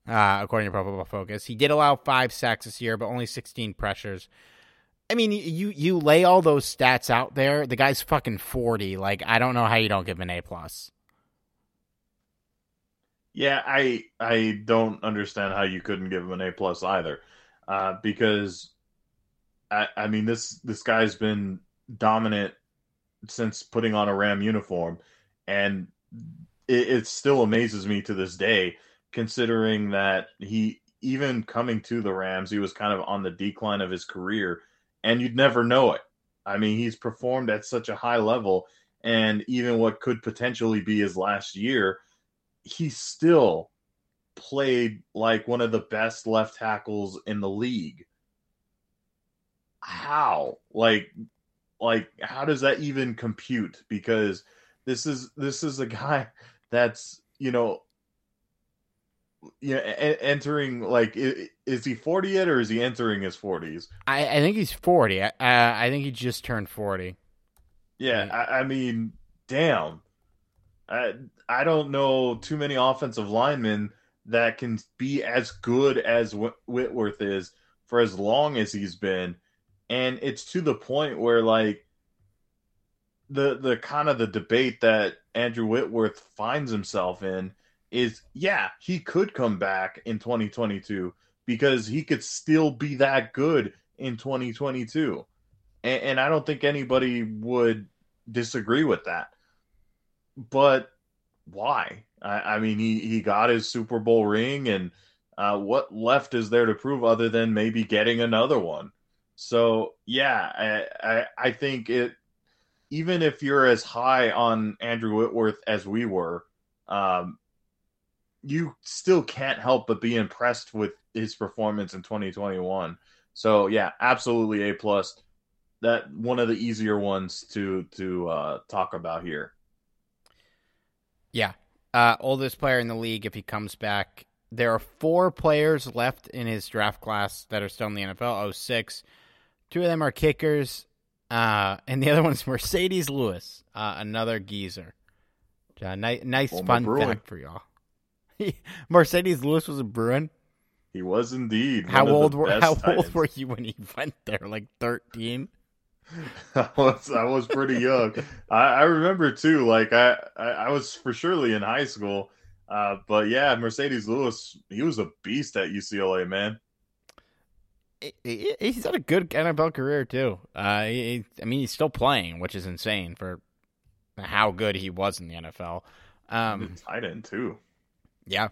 uh, according to Pro Football Focus. He did allow five sacks this year, but only sixteen pressures. I mean, you you lay all those stats out there. The guy's fucking forty. Like, I don't know how you don't give him an A plus. Yeah, I I don't understand how you couldn't give him an A plus either. Uh, because, I, I mean, this this guy's been dominant since putting on a Ram uniform, and it, it still amazes me to this day, considering that he, even coming to the Rams, he was kind of on the decline of his career, and you'd never know it. I mean, he's performed at such a high level, and even what could potentially be his last year, he still played like one of the best left tackles in the league. How? Like, Like, how does that even compute? Because this is this is a guy that's, you know, you know, entering, like, is he forty yet, or is he entering his forties? I, I think he's forty. I, I think he just turned forty. Yeah, yeah. I, I mean, damn. I, I don't know too many offensive linemen that can be as good as Whitworth is for as long as he's been. And it's to the point where, like, the the kind of the debate that Andrew Whitworth finds himself in is, yeah, he could come back in twenty twenty-two because he could still be that good in twenty twenty-two. And, and I don't think anybody would disagree with that. But why? I, I mean, he, he got his Super Bowl ring, and uh, what left is there to prove other than maybe getting another one? So, yeah, I, I I think it, even if you're as high on Andrew Whitworth as we were, um, you still can't help but be impressed with his performance in twenty twenty-one. So, yeah, absolutely A plus. That one of the easier ones to, to uh, talk about here. Yeah, uh, oldest player in the league if he comes back. There are four players left in his draft class that are still in the N F L, oh six. Two of them are kickers, uh, and the other one's Mercedes Lewis, uh, another geezer. Uh, ni- nice Former fun Bruin. Fact for y'all. Mercedes Lewis was a Bruin? He was indeed. How old were How times. old were you when he went there? Like thirteen? I was I was pretty young. I, I remember too. Like I, I, I was for surely in high school. Uh, but yeah, Mercedes Lewis, he was a beast at U C L A, man. He's had a good N F L career, too. Uh, he, I mean, he's still playing, which is insane for how good he was in the N F L. Um, tight end, too. Yeah.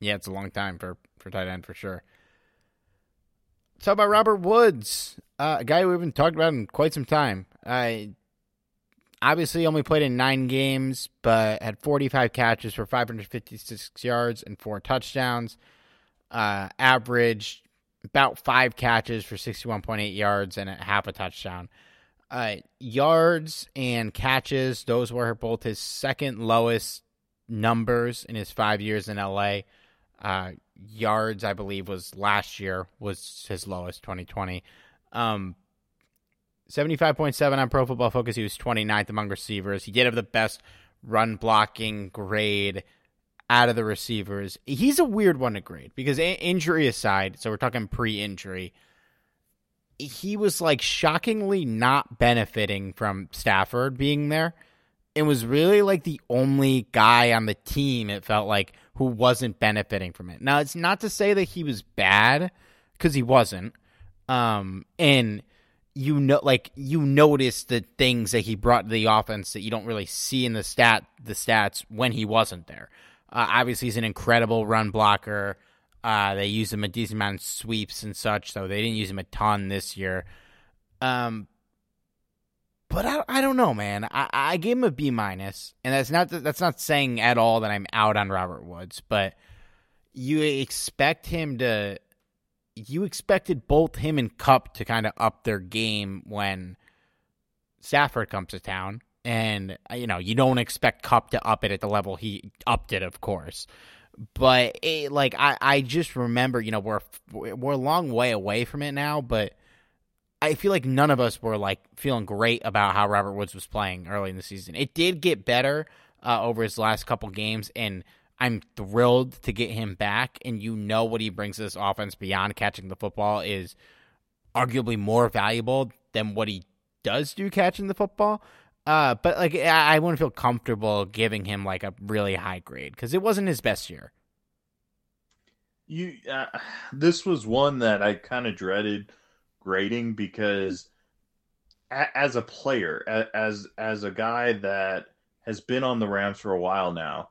Yeah, it's a long time for, for tight end, for sure. Let's talk about Robert Woods, uh, a guy we haven't talked about in quite some time. Uh, obviously only played in nine games, but had forty-five catches for five hundred fifty-six yards and four touchdowns. Uh, averaged about five catches for sixty-one point eight yards and a half a touchdown. Uh, yards and catches, those were both his second lowest numbers in his five years in L A. Uh, yards, I believe, was last year was his lowest, twenty twenty. Um, seventy-five point seven on Pro Football Focus. He was twenty-ninth among receivers. He did have the best run blocking grade out of the receivers. He's a weird one to grade because injury aside, so we're talking pre-injury, he was like shockingly not benefiting from Stafford being there. and was really like the only guy on the team, it felt like, who wasn't benefiting from it. Now, it's not to say that he was bad, because he wasn't. Um, and you know, like you notice the things that he brought to the offense that you don't really see in the stat, the stats when he wasn't there. Uh, obviously, he's an incredible run blocker. Uh, they used him a decent amount of sweeps and such, so they didn't use him a ton this year. Um, but I, I don't know, man. I, I gave him a B minus, and that's not that's not saying at all that I'm out on Robert Woods, but you expect him to. You expected both him and Kupp to kind of up their game when Stafford comes to town. And, you know, you don't expect Kupp to up it at the level he upped it, of course. But, it, like, I, I just remember, you know, we're we're a long way away from it now. But I feel like none of us were, like, feeling great about how Robert Woods was playing early in the season. It did get better uh, over his last couple games, and I'm thrilled to get him back, and you know what he brings to this offense beyond catching the football is arguably more valuable than what he does do catching the football. Uh, but like, I, I wouldn't feel comfortable giving him like a really high grade because it wasn't his best year. You, uh, this was one that I kind of dreaded grading because, a, as a player, a, as as a guy that has been on the Rams for a while now,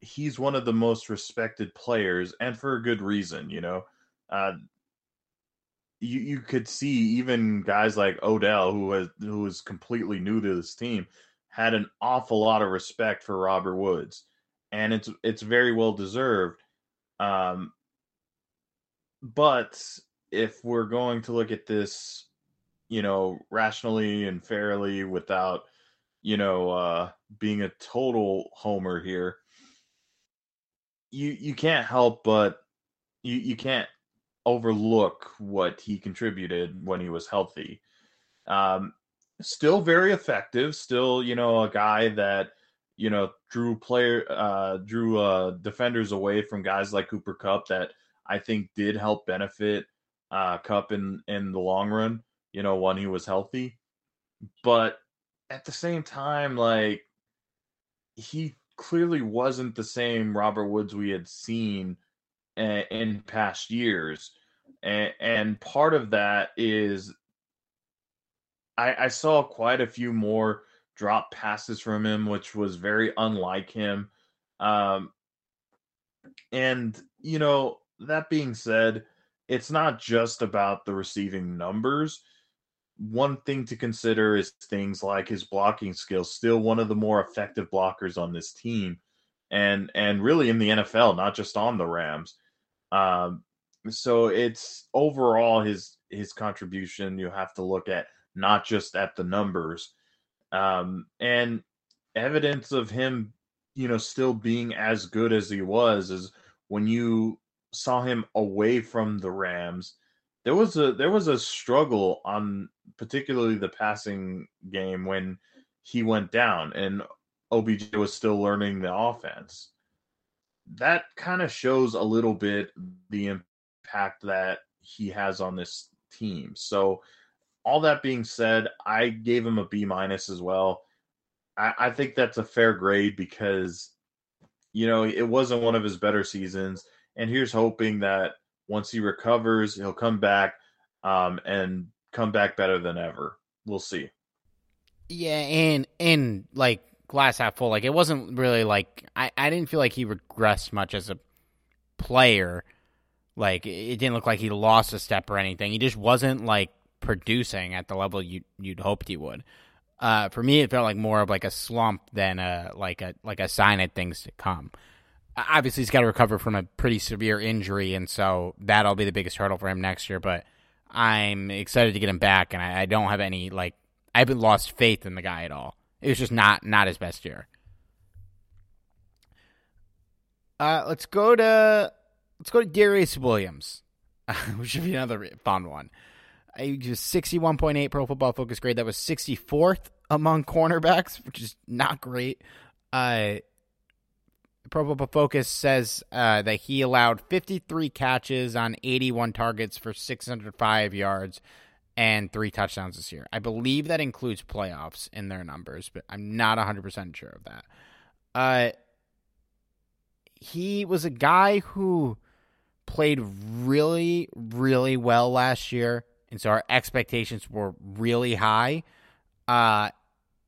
he's one of the most respected players, and for a good reason. You know, uh, you you could see even guys like Odell, who was who was completely new to this team, had an awful lot of respect for Robert Woods, and it's it's very well deserved. Um, but if we're going to look at this, you know, rationally and fairly, without you know uh, being a total homer here. You you can't help but you, you can't overlook what he contributed when he was healthy. Um, still very effective. Still, you know, a guy that you know drew player uh, drew uh, defenders away from guys like Cooper Kupp that I think did help benefit uh, Kupp in in the long run. You know, when he was healthy, but at the same time, like he clearly wasn't the same Robert Woods we had seen a, in past years. And, and part of that is I, I saw quite a few more drop passes from him, which was very unlike him. Um, and, you know, that being said, it's not just about the receiving numbers. One thing to consider is things like his blocking skills, still one of the more effective blockers on this team and, and really in the N F L, not just on the Rams. Um, so it's overall his, his contribution, you have to look at not just at the numbers um, and evidence of him, you know, still being as good as he was is when you saw him away from the Rams. There was a there was a struggle on particularly the passing game when he went down and O B J was still learning the offense. That kind of shows a little bit the impact that he has on this team. So all that being said, I gave him a B minus as well. I, I think that's a fair grade because, you know, it wasn't one of his better seasons. And here's hoping that once he recovers, he'll come back um, and come back better than ever. We'll see. Yeah, and, and like, glass half full. Like, it wasn't really, like, I, I didn't feel like he regressed much as a player. Like, it didn't look like he lost a step or anything. He just wasn't, like, producing at the level you, you'd hoped he would. Uh, for me, it felt like more of, like, a slump than, a like, a like a sign of things to come. Obviously, he's got to recover from a pretty severe injury, and so that'll be the biggest hurdle for him next year. But I'm excited to get him back, and I, I don't have any, like, I haven't lost faith in the guy at all. It was just not not his best year. Uh, let's go to let's go to Darius Williams, which should be another fun one. He was sixty-one point eight Pro Football Focus grade. That was sixty-fourth among cornerbacks, which is not great. Uh. Pro Football Focus says uh, that he allowed fifty-three catches on eighty-one targets for six hundred five yards and three touchdowns this year. I believe that includes playoffs in their numbers, but I'm not one hundred percent sure of that. Uh, he was a guy who played really, really well last year, and so our expectations were really high. Uh,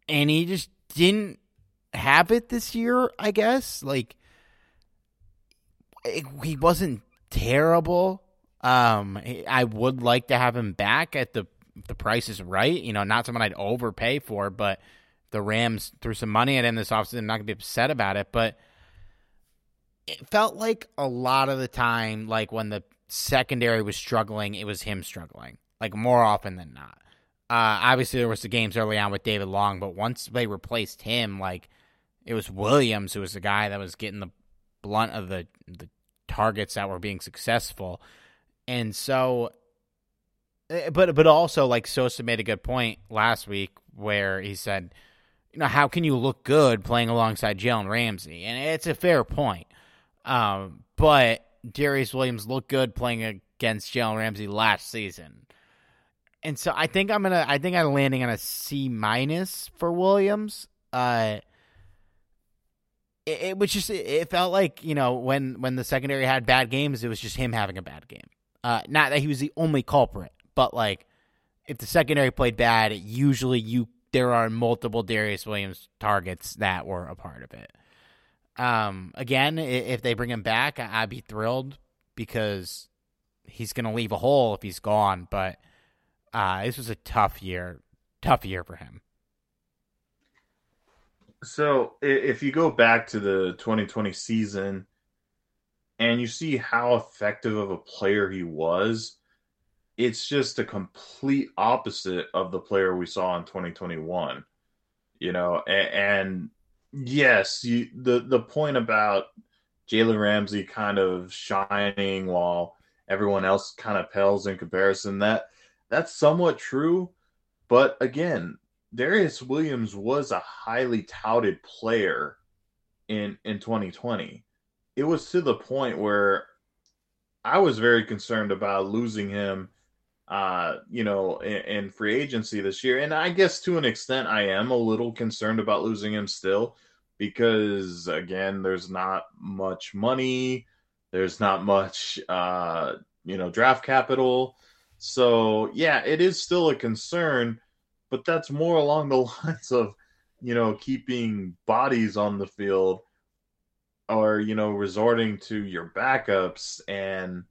and he just didn't have it this year, I guess. Like, it, he wasn't terrible. Um, I would like to have him back at the the price is right. You know, not someone I'd overpay for, but the Rams threw some money at him this offseason. I'm not gonna be upset about it, but it felt like a lot of the time, like when the secondary was struggling, it was him struggling, like more often than not. Uh, obviously there was the games early on with David Long, but once they replaced him, like it was Williams who was the guy that was getting the blunt of the the targets that were being successful. And so, but but also, like, Sosa made a good point last week where he said, you know, how can you look good playing alongside Jalen Ramsey? And it's a fair point. Um, but Darius Williams looked good playing against Jalen Ramsey last season. And so I think I'm going to, I think I'm landing on a C minus for Williams. Uh, it, it was just, it felt like, you know, when, when the secondary had bad games, it was just him having a bad game. Uh, not that he was the only culprit, but, like, if the secondary played bad, usually you there are multiple Darius Williams targets that were a part of it. Um, again, if they bring him back, I'd be thrilled because he's going to leave a hole if he's gone. But uh, this was a tough year, tough year for him. So if you go back to the twenty twenty season, and you see how effective of a player he was, it's just the complete opposite of the player we saw in twenty twenty-one. You know, and, and yes, you, the, the point about Jalen Ramsey kind of shining while everyone else kind of pales in comparison, that that's somewhat true. But again, Darius Williams was a highly touted player in in twenty twenty. It was to the point where I was very concerned about losing him, uh, you know, in, in free agency this year. And I guess to an extent I am a little concerned about losing him still because, again, there's not much money. There's not much, uh, you know, draft capital. So, yeah, it is still a concern, but that's more along the lines of, you know, keeping bodies on the field or, you know, resorting to your backups and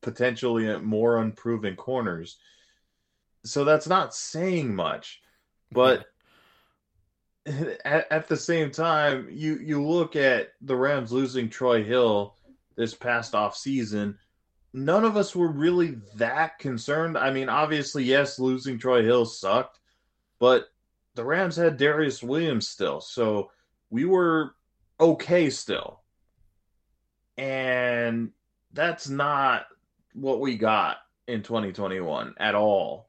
potentially more unproven corners. So that's not saying much. But at, at the same time, you, you look at the Rams losing Troy Hill this past offseason. None of us were really that concerned. I mean, obviously, yes, losing Troy Hill sucked, but the Rams had Darius Williams still. So we were okay still, and that's not what we got in twenty twenty-one at all.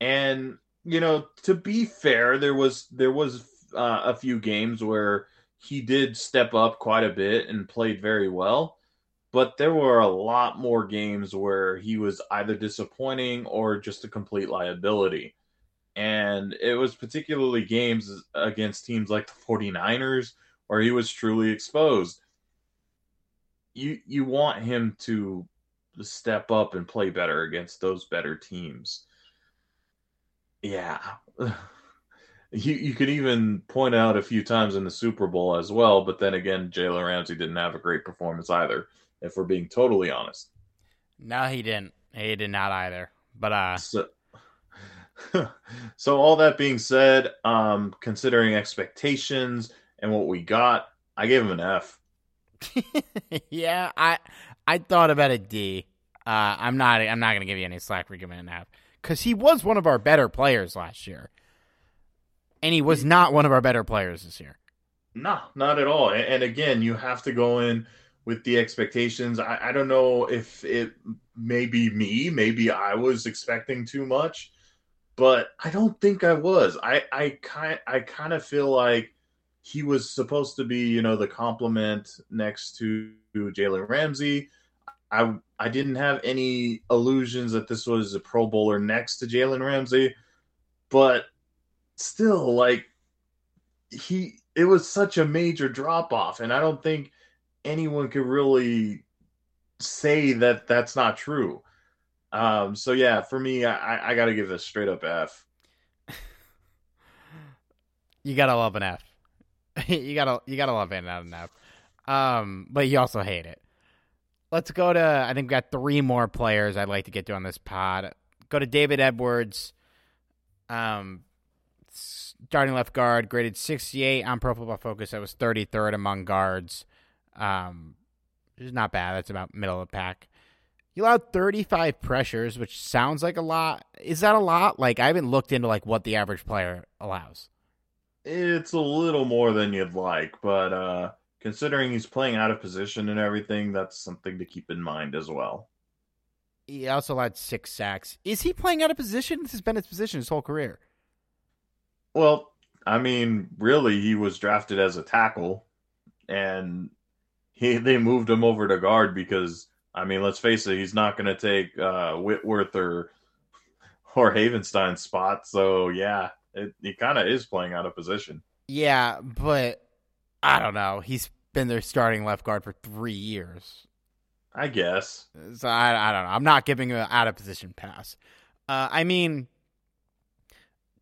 And, you know, to be fair, there was there was uh, a few games where he did step up quite a bit and played very well, but there were a lot more games where he was either disappointing or just a complete liability. And it was particularly games against teams like the forty-niners or he was truly exposed. You you want him to step up and play better against those better teams. Yeah. you you could even point out a few times in the Super Bowl as well, but then again, Jalen Ramsey didn't have a great performance either, if we're being totally honest. No, he didn't. He did not either. But uh so, so all that being said, um, considering expectations and what we got, I gave him an F. yeah, I I thought about a D. Uh, I'm not I'm not gonna give you any slack for giving him an F because he was one of our better players last year, and he was not one of our better players this year. No, not at all. And, and again, you have to go in with the expectations. I, I don't know if it may be me, maybe I was expecting too much, but I don't think I was. I I kind I kind of feel like he was supposed to be, you know, the compliment next to Jalen Ramsey. I I didn't have any illusions that this was a Pro Bowler next to Jalen Ramsey, but still, like, he it was such a major drop-off, and I don't think anyone could really say that that's not true. Um, so, yeah, for me, I, I got to give this straight-up F. You got to love an F. you gotta you gotta love it out an F. Um, but you also hate it. Let's go to, I think we got three more players I'd like to get to on this pod. Go to David Edwards, um, starting left guard, graded sixty-eight on Pro Football Focus. That was thirty-third among guards. Um, which is not bad. That's about middle of the pack. He allowed thirty-five pressures, which sounds like a lot. Is that a lot? Like, I haven't looked into like what the average player allows. It's a little more than you'd like, but uh, considering he's playing out of position and everything, that's something to keep in mind as well. He also allowed six sacks. Is he playing out of position? This has been his position his whole career. Well, I mean, really, he was drafted as a tackle, and he they moved him over to guard because, I mean, let's face it, he's not going to take uh, Whitworth or, or Havenstein's spot, so yeah. It, he kind of is playing out of position. Yeah, but I don't know. He's been their starting left guard for three years. I guess. So I, I don't know. I'm not giving him an out-of-position pass. Uh, I mean,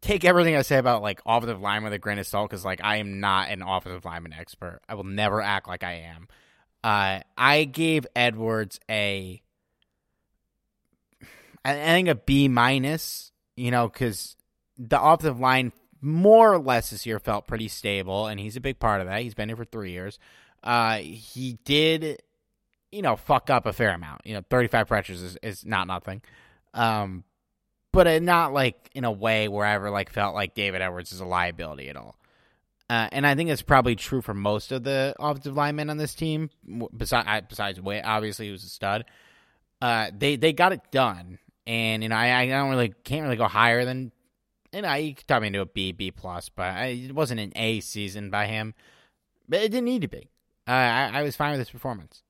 take everything I say about, like, offensive lineman with a grain of salt, because, like, I am not an offensive lineman expert. I will never act like I am. Uh, I gave Edwards a, I think a B minus, you know, because the offensive line more or less this year felt pretty stable, and he's a big part of that. He's been here for three years. Uh, he did, you know, fuck up a fair amount. You know, thirty-five pressures is, is not nothing. Um, but it, not, like, in a way where I ever, like, felt like David Edwards is a liability at all. Uh, and I think it's probably true for most of the offensive linemen on this team, besides, besides Witt, obviously, he was a stud. Uh, they, they got it done. And, you know, I, I don't really can't really go higher than – and I, you could talk me into a B, B plus, but I, it wasn't an A season by him. But it didn't need to be. Uh, I, I was fine with his performance.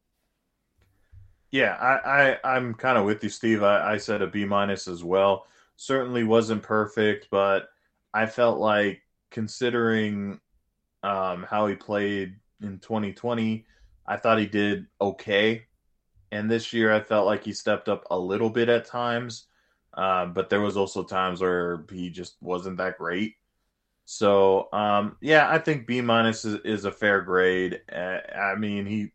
Yeah, I, I, I'm kind of with you, Steve. I, I said a B minus as well. Certainly wasn't perfect, but I felt like considering um, how he played in twenty twenty, I thought he did okay. And this year I felt like he stepped up a little bit at times. Uh, but there was also times where he just wasn't that great. So, um, yeah, I think B minus is, is a fair grade. Uh, I mean, he,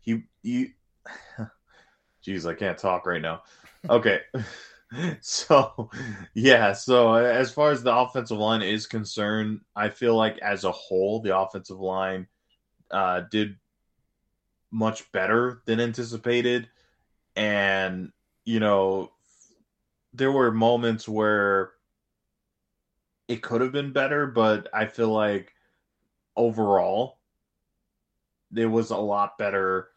he, he, geez, I can't talk right now. Okay. so, yeah. So as far as the offensive line is concerned, I feel like as a whole, the offensive line uh, did much better than anticipated. And, you know, there were moments where it could have been better, but I feel like overall it was a lot better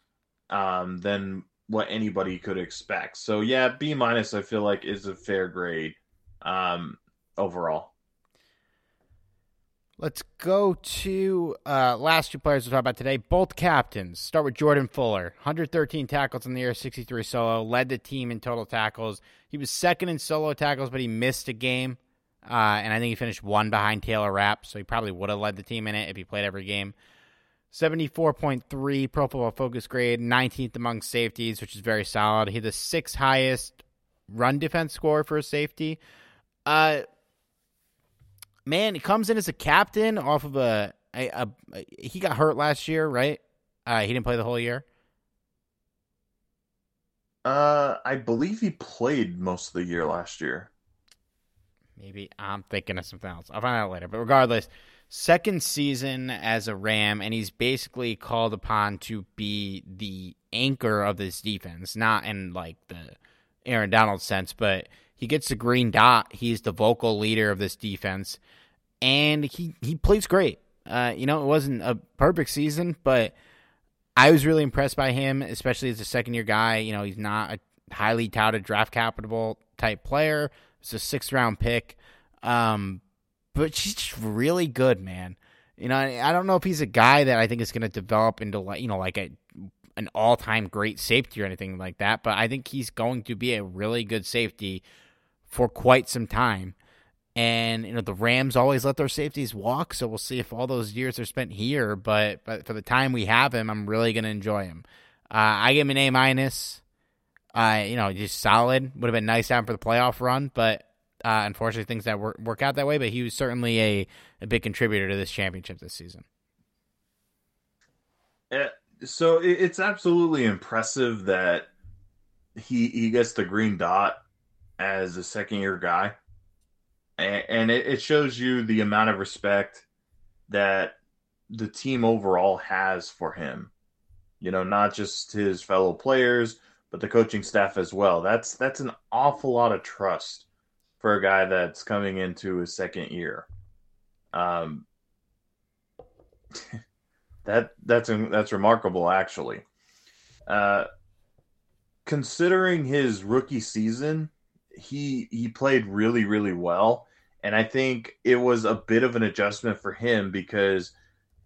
um, than what anybody could expect. So yeah, B minus I feel like is a fair grade um, overall. Let's go to uh, last two players we'll talk about today. Both captains. Start with Jordan Fuller. one hundred thirteen tackles in the year, sixty-three solo. Led the team in total tackles. He was second in solo tackles, but he missed a game. Uh, and I think he finished one behind Taylor Rapp, so he probably would have led the team in it if he played every game. seventy-four point three Pro Football Focus grade, nineteenth among safeties, which is very solid. He had the sixth highest run defense score for a safety. Uh... Man, he comes in as a captain off of a, a, a, a he got hurt last year, right? Uh, he didn't play the whole year. Uh, I believe he played most of the year last year. Maybe I'm thinking of something else. I'll find out later. But regardless, second season as a Ram, and he's basically called upon to be the anchor of this defense, not in like the Aaron Donald sense, but he gets the green dot. He's the vocal leader of this defense, and he, he plays great. Uh, you know, it wasn't a perfect season, but I was really impressed by him, especially as a second-year guy. You know, he's not a highly touted draft capital type player. It's a sixth-round pick. Um, but he's just really good, man. You know, I don't know if he's a guy that I think is going to develop into, like, you know, like a an all-time great safety or anything like that, but I think he's going to be a really good safety for quite some time. And, you know, the Rams always let their safeties walk, so we'll see if all those years are spent here. But, but for the time we have him, I'm really going to enjoy him. Uh, I give him an A minus. Uh, you know, just solid. Would have been nice to have him for the playoff run, but uh, unfortunately things that work, work out that way. But he was certainly a, a big contributor to this championship this season. Yeah, so it's absolutely impressive that he he gets the green dot as a second-year guy. And it shows you the amount of respect that the team overall has for him. You know, not just his fellow players, but the coaching staff as well. That's that's an awful lot of trust for a guy that's coming into his second year. Um, that that's that's remarkable, actually. Uh, considering his rookie season, he he played really, really well. And I think it was a bit of an adjustment for him because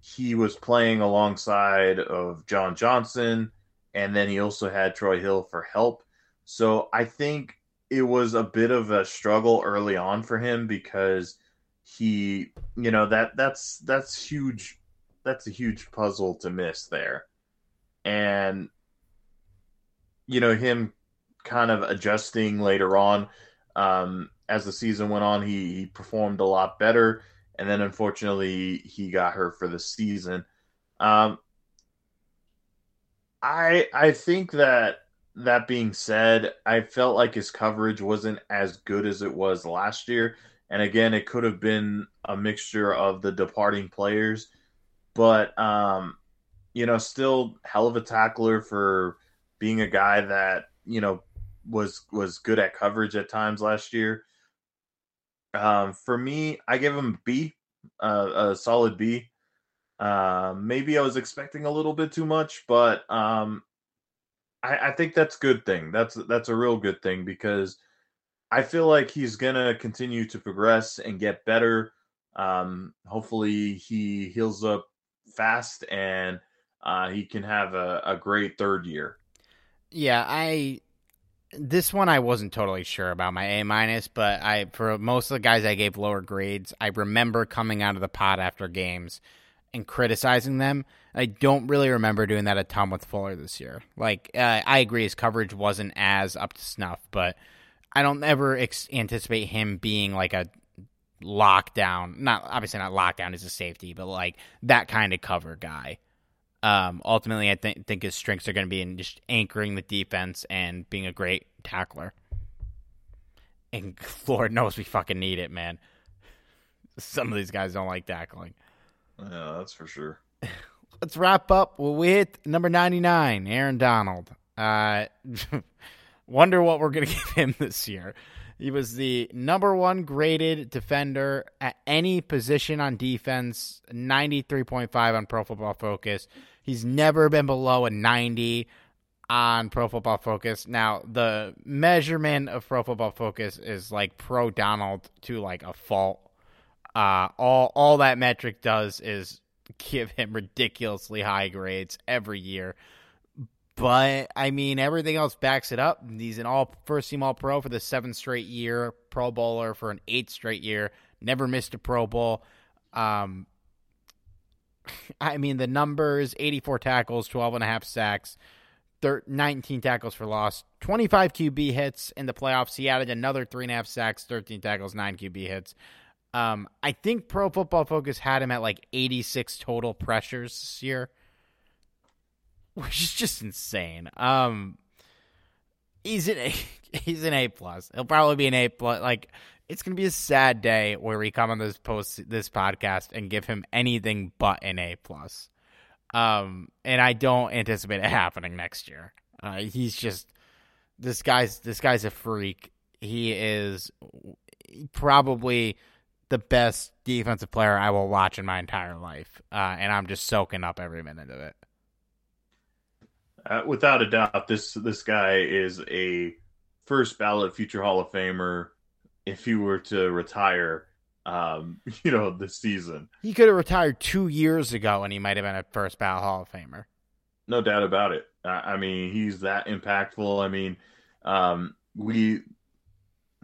he was playing alongside of John Johnson, and then he also had Troy Hill for help. So I think it was a bit of a struggle early on for him because he, you know, that that's that's huge. That's a huge puzzle to miss there. And, you know, him kind of adjusting later on, um, as the season went on, he, he performed a lot better, and then unfortunately he got hurt for the season. Um, I I think that that being said, I felt like his coverage wasn't as good as it was last year, and again, it could have been a mixture of the departing players, but um, you know, still hell of a tackler for being a guy that, you know, was was good at coverage at times last year. Um, for me, I give him B, uh, a solid B. Uh, maybe I was expecting a little bit too much, but um, I, I think that's a good thing. That's that's a real good thing because I feel like he's gonna continue to progress and get better. Um, hopefully, he heals up fast and uh, he can have a, a great third year. Yeah, I this one I wasn't totally sure about my A minus, but I for most of the guys I gave lower grades, I remember coming out of the pod after games and criticizing them. I don't really remember doing that a ton with Fuller this year. Like uh, I agree, his coverage wasn't as up to snuff, but I don't ever ex- anticipate him being like a lockdown. Not obviously not lockdown as a safety, but like that kind of cover guy. Um, ultimately, I th- think his strengths are going to be in just anchoring the defense and being a great tackler. And Lord knows we fucking need it, man. Some of these guys don't like tackling. Yeah, that's for sure. Let's wrap up with number ninety-nine, Aaron Donald. Uh, wonder what we're going to give him this year. He was the number one graded defender at any position on defense, ninety-three point five on Pro Football Focus. He's never been below a ninety on Pro Football Focus. Now, the measurement of Pro Football Focus is like Pro Donald to like a fault. Uh, all, all that metric does is give him ridiculously high grades every year. But, I mean, everything else backs it up. He's an all first-team All-Pro for the seventh straight year, Pro Bowler for an eighth straight year, never missed a Pro Bowl. Um, I mean, the numbers, eighty-four tackles, twelve and a half sacks, nineteen tackles for loss, twenty-five Q B hits in the playoffs. He added another three and a half sacks, thirteen tackles, nine Q B hits. Um, I think Pro Football Focus had him at like eighty-six total pressures this year, which is just insane. Um, he's an A, he's an A plus. He'll probably be an A plus. Like, it's gonna be a sad day where we come on this post this podcast and give him anything but an A plus. Um, and I don't anticipate it happening next year. Uh, he's just this guy's this guy's a freak. He is probably the best defensive player I will watch in my entire life, uh, and I'm just soaking up every minute of it. Uh, without a doubt, this this guy is a first ballot future Hall of Famer. If he were to retire, um, you know, this season, he could have retired two years ago, and he might have been a first ballot Hall of Famer. No doubt about it. Uh, I mean, he's that impactful. I mean, um, we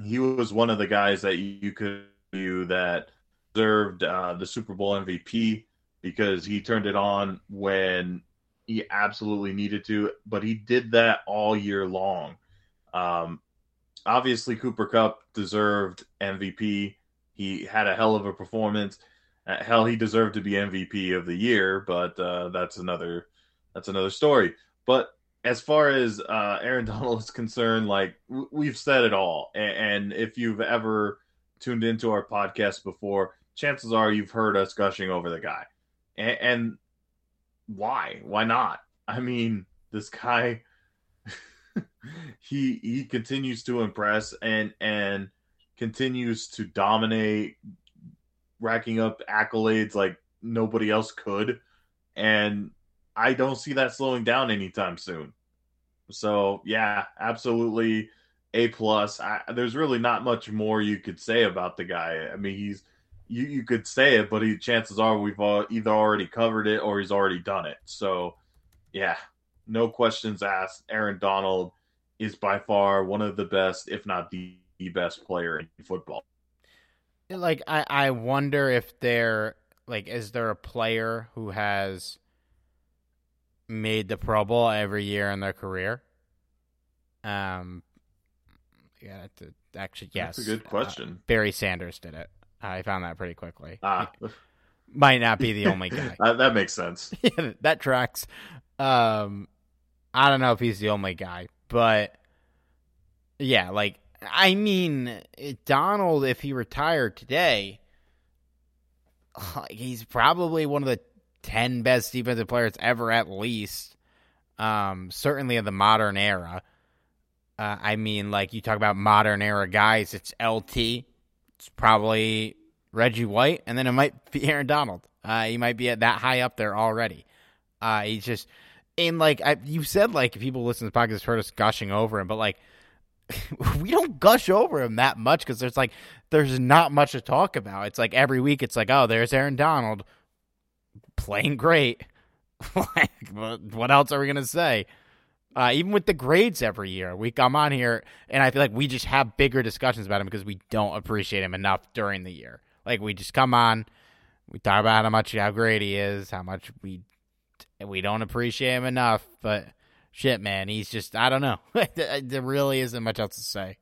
he was one of the guys that you could view that deserved uh, the Super Bowl M V P because he turned it on when he absolutely needed to, but he did that all year long. Um, obviously, Cooper Kupp deserved M V P. He had a hell of a performance. Uh, hell, he deserved to be M V P of the year, but uh, that's another that's another story. But as far as uh, Aaron Donald is concerned, like w- we've said it all. A- and if you've ever tuned into our podcast before, chances are you've heard us gushing over the guy. A- and why? Why not? I mean, this guy, he he continues to impress and and continues to dominate, racking up accolades like nobody else could, and I don't see that slowing down anytime soon. So yeah, absolutely A plus. There's really not much more you could say about the guy. I mean, he's you, you could say it, but he, chances are we've all, either already covered it or he's already done it. So yeah, no questions asked. Aaron Donald is by far one of the best, if not the best player in football. Like, I, I wonder if there, like, is there a player who has made the Pro Bowl every year in their career? Um, yeah, that's a, actually, yes. That's a good question. Uh, Barry Sanders did it. I found that pretty quickly. Ah. Might not be the only guy. That makes sense. Yeah, that tracks. Um, I don't know if he's the only guy, but yeah, like, I mean, Donald, if he retired today, he's probably one of the ten best defensive players ever, at least, um, certainly in the modern era. Uh, I mean, like, you talk about modern era guys, it's L T, it's probably Reggie White, and then it might be Aaron Donald. Uh, he might be at that high up there already. Uh, he's just, and like, I, you said, like, people listen to the podcast heard us gushing over him, but like, we don't gush over him that much because there's like there's not much to talk about. It's like every week it's like, oh, there's Aaron Donald playing great. Like, what else are we gonna say? Uh, even with the grades every year, we come on here and I feel like we just have bigger discussions about him because we don't appreciate him enough during the year. Like, we just come on, we talk about how much how great he is, how much we we don't appreciate him enough, but. Shit, man, he's just, I don't know. There really isn't much else to say.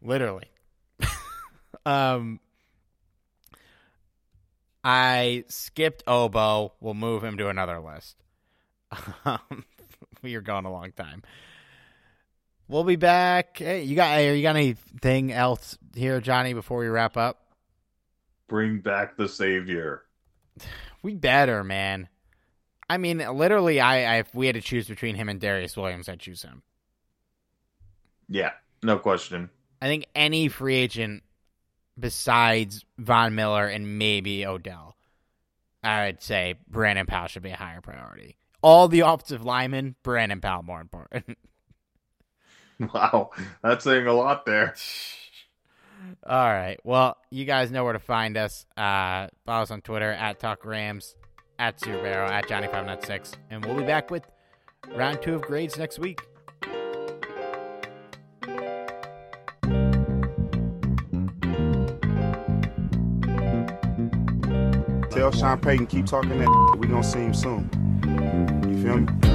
Literally. um, I skipped Oboe. We'll move him to another list. Um, we are gone a long time. We'll be back. Hey, you got, you got anything else here, Johnny, before we wrap up? Bring back the savior. We better, man. I mean, literally, I, I if we had to choose between him and Darius Williams, I'd choose him. Yeah, no question. I think any free agent besides Von Miller and maybe Odell, I would say Brandon Powell should be a higher priority. All the offensive linemen, Brandon Powell more important. Wow, that's saying a lot there. All right. Well, you guys know where to find us. Uh, follow us on Twitter at Talk Rams, at Zubero, at Johnny five ninety-six, and we'll be back with round two of grades next week. Tell Sean Payton, keep talking that. We're going to see him soon. You feel me?